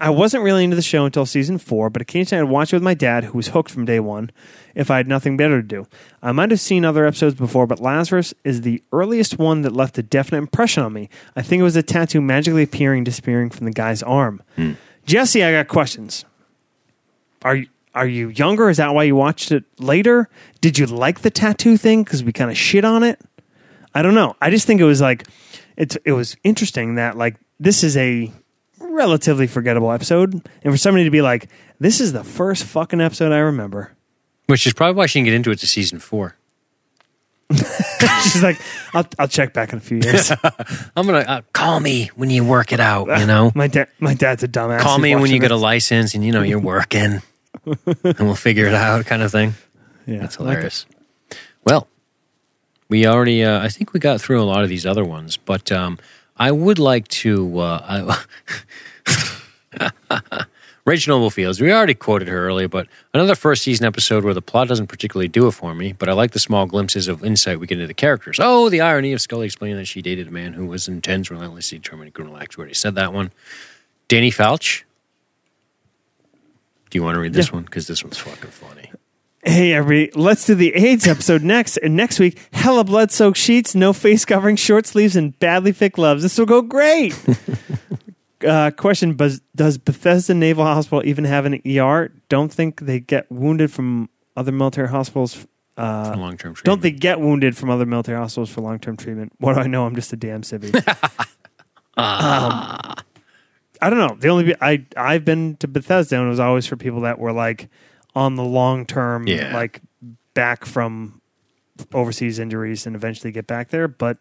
I wasn't really into the show until season 4, but occasionally I'd watch it with my dad, who was hooked from day one, if I had nothing better to do. I might have seen other episodes before, but Lazarus is the earliest one that left a definite impression on me. I think it was a tattoo magically disappearing from the guy's arm. Hmm. Jesse, I got questions. Are you younger? Is that why you watched it later? Did you like the tattoo thing? Because we kind of shit on it. I don't know. I just think it was like, it was interesting that like this is a relatively forgettable episode, and for somebody to be like, this is the first fucking episode I remember, which is probably why she didn't get into it to season 4. She's like, I'll check back in a few years. I'm gonna call me when you work it out, you know. My dad's a dumbass. Call me when you get a license and you know you're working and we'll figure it out, kind of thing. Yeah, that's hilarious. Like, well, we already I think we got through a lot of these other ones, but I would like to, Rachel Noble Fields, we already quoted her earlier, but another first season episode where the plot doesn't particularly do it for me, but I like the small glimpses of insight we get into the characters. Oh, the irony of Scully explaining that she dated a man who was intense, relentlessly determined criminal actor. Already said that one. Danny Falch. Do you want to read this one? Because this one's fucking funny. Hey, everybody, let's do the AIDS episode next. And next week, hella blood-soaked sheets, no face covering, short sleeves, and badly thick gloves. This will go great. Question, does Bethesda Naval Hospital even have an ER? Don't think they get wounded from other military hospitals for long-term treatment. Don't they get wounded from other military hospitals for long-term treatment? What do I know? I'm just a damn civvy. I don't know. The only I've been to Bethesda, and it was always for people that were like, on the long term, like back from overseas injuries and eventually get back there. But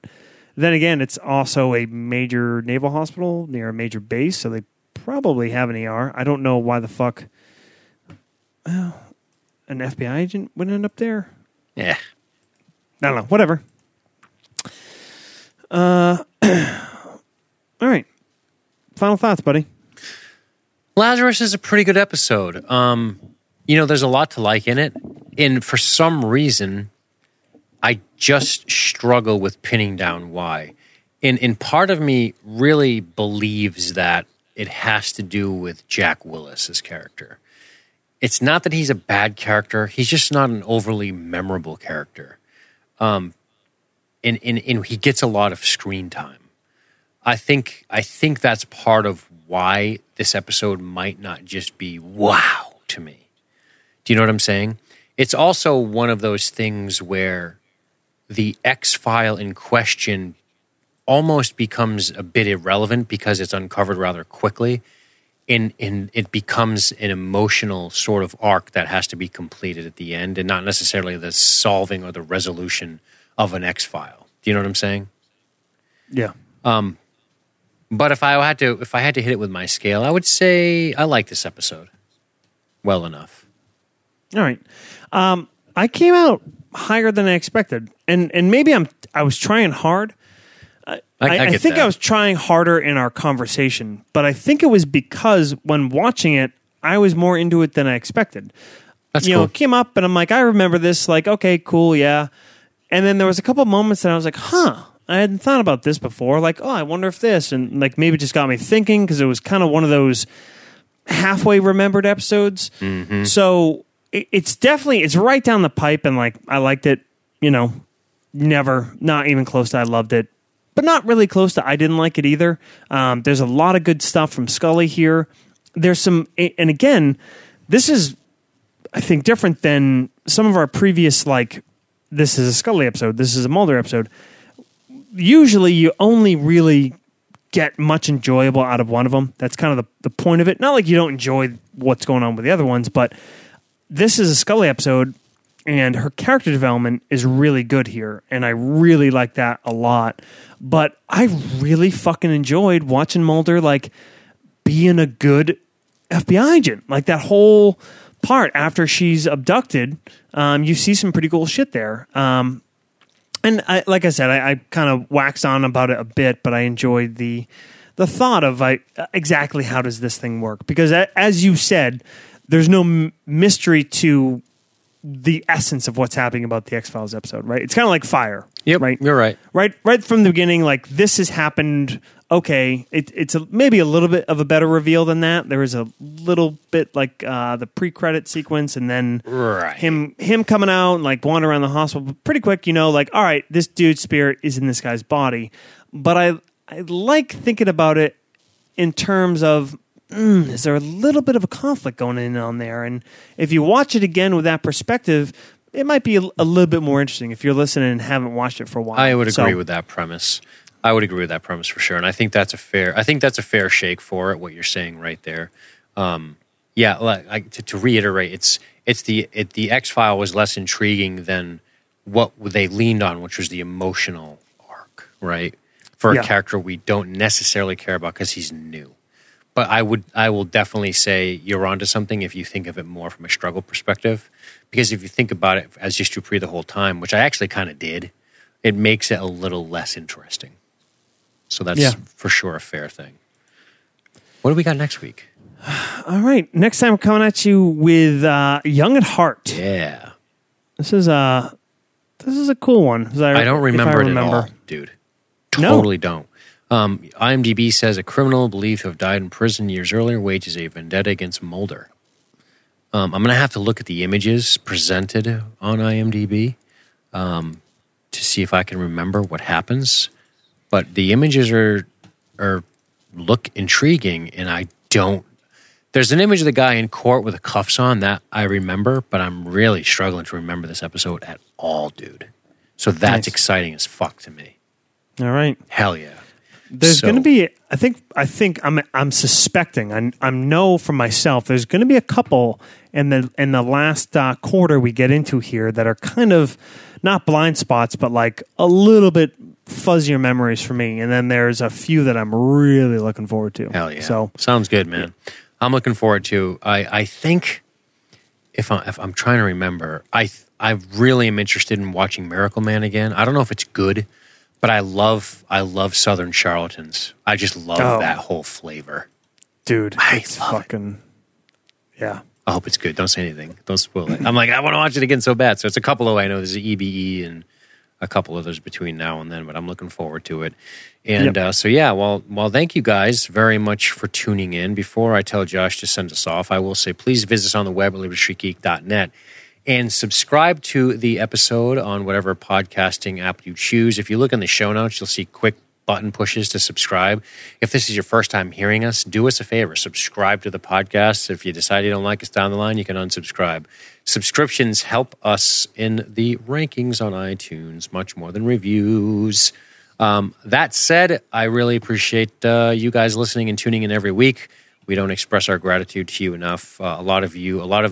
then again, it's also a major naval hospital near a major base, so they probably have an ER. I don't know why the fuck an FBI agent went up there. Yeah. I don't know. Whatever. All right. Final thoughts, buddy. Lazarus is a pretty good episode. You know, there's a lot to like in it. And for some reason, I just struggle with pinning down why. And part of me really believes that it has to do with Jack Willis's character. It's not that he's a bad character. He's just not an overly memorable character. And he gets a lot of screen time. I think that's part of why this episode might not just be wow to me. Do you know what I'm saying? It's also one of those things where the X-File in question almost becomes a bit irrelevant because it's uncovered rather quickly, and it becomes an emotional sort of arc that has to be completed at the end, and not necessarily the solving or the resolution of an X-File. Do you know what I'm saying? Yeah. But if I had to hit it with my scale, I would say I like this episode well enough. All right. I came out higher than I expected, and maybe I was trying hard. I think I was trying harder in our conversation, but I think it was because when watching it, I was more into it than I expected. That's cool. You know, it came up and I'm like, I remember this, like, okay, cool, yeah. And then there was a couple moments that I was like, huh, I hadn't thought about this before. Like, oh, I wonder if this, and like maybe it just got me thinking because it was kind of one of those halfway remembered episodes. Mm-hmm. So it's definitely, it's right down the pipe, and like I liked it, you know, never, not even close to I loved it. But not really close to I didn't like it either. There's a lot of good stuff from Scully here. There's some, and again, this is, I think, different than some of our previous, like, this is a Scully episode, this is a Mulder episode. Usually you only really get much enjoyable out of one of them. That's kind of the point of it. Not like you don't enjoy what's going on with the other ones, but this is a Scully episode, and her character development is really good here, and I really like that a lot. But I really fucking enjoyed watching Mulder, like, being a good FBI agent. Like, that whole part after she's abducted, you see some pretty cool shit there. And I, like I said, I kind of waxed on about it a bit, but I enjoyed the thought of exactly how does this thing work? Because as you said, there's no mystery to the essence of what's happening about the X-Files episode, right? It's kind of like Fire. Yep, right? You're right. Right from the beginning, like, this has happened. Okay, it's maybe a little bit of a better reveal than that. There was a little bit, like, the pre-credit sequence, and then him coming out and, like, wandering around the hospital. But pretty quick, you know, like, all right, this dude's spirit is in this guy's body. But I like thinking about it in terms of, is there a little bit of a conflict going on there? And if you watch it again with that perspective, it might be a little bit more interesting if you're listening and haven't watched it for a while. I would agree with that premise. I would agree with that premise for sure. And I think that's a fair shake for it, what you're saying right there. Yeah, to reiterate, the X-File was less intriguing than what they leaned on, which was the emotional arc, right? For a character we don't necessarily care about because he's new. But I will definitely say you're onto something if you think of it more from a struggle perspective. Because if you think about it as just Dupree the whole time, which I actually kind of did, it makes it a little less interesting. So that's for sure a fair thing. What do we got next week? All right. Next time we're coming at you with Young at Heart. Yeah. This is a cool one. I don't remember it at all, dude. Totally don't. IMDb says a criminal believed to have died in prison years earlier wages a vendetta against Mulder. I'm going to have to look at the images presented on IMDb to see if I can remember what happens. But the images are look intriguing, and I don't. There's an image of the guy in court with the cuffs on that I remember, but I'm really struggling to remember this episode at all, dude. So that's exciting as fuck to me. All right. Hell yeah. There's going to be, I think I'm suspecting. I know for myself. There's going to be a couple in the last quarter we get into here that are kind of not blind spots, but like a little bit fuzzier memories for me. And then there's a few that I'm really looking forward to. Hell yeah! So sounds good, man. Yeah. I'm looking forward to. I think if I'm trying to remember, I really am interested in watching Miracle Man again. I don't know if it's good, but I love Southern Charlatans. I just love that whole flavor. Dude, it's fucking it. Yeah. I hope it's good. Don't say anything. Don't spoil it. I'm like, I want to watch it again so bad. So it's a couple of, I know there's an EBE and a couple others between now and then, but I'm looking forward to it. And well, thank you guys very much for tuning in. Before I tell Josh to send us off, I will say please visit us on the web at LibertyStreetGeek.net and subscribe to the episode on whatever podcasting app you choose. If you look in the show notes, you'll see quick button pushes to subscribe. If this is your first time hearing us, do us a favor. Subscribe to the podcast. If you decide you don't like us down the line, you can unsubscribe. Subscriptions help us in the rankings on iTunes much more than reviews. That said, I really appreciate you guys listening and tuning in every week. We don't express our gratitude to you enough. A lot of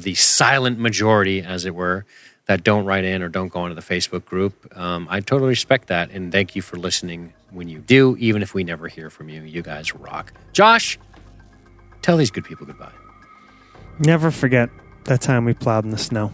the silent majority, as it were, that don't write in or don't go into the Facebook group. I totally respect that, and thank you for listening when you do, even if we never hear from you. You guys rock. Josh, tell these good people goodbye. Never forget that time we plowed in the snow.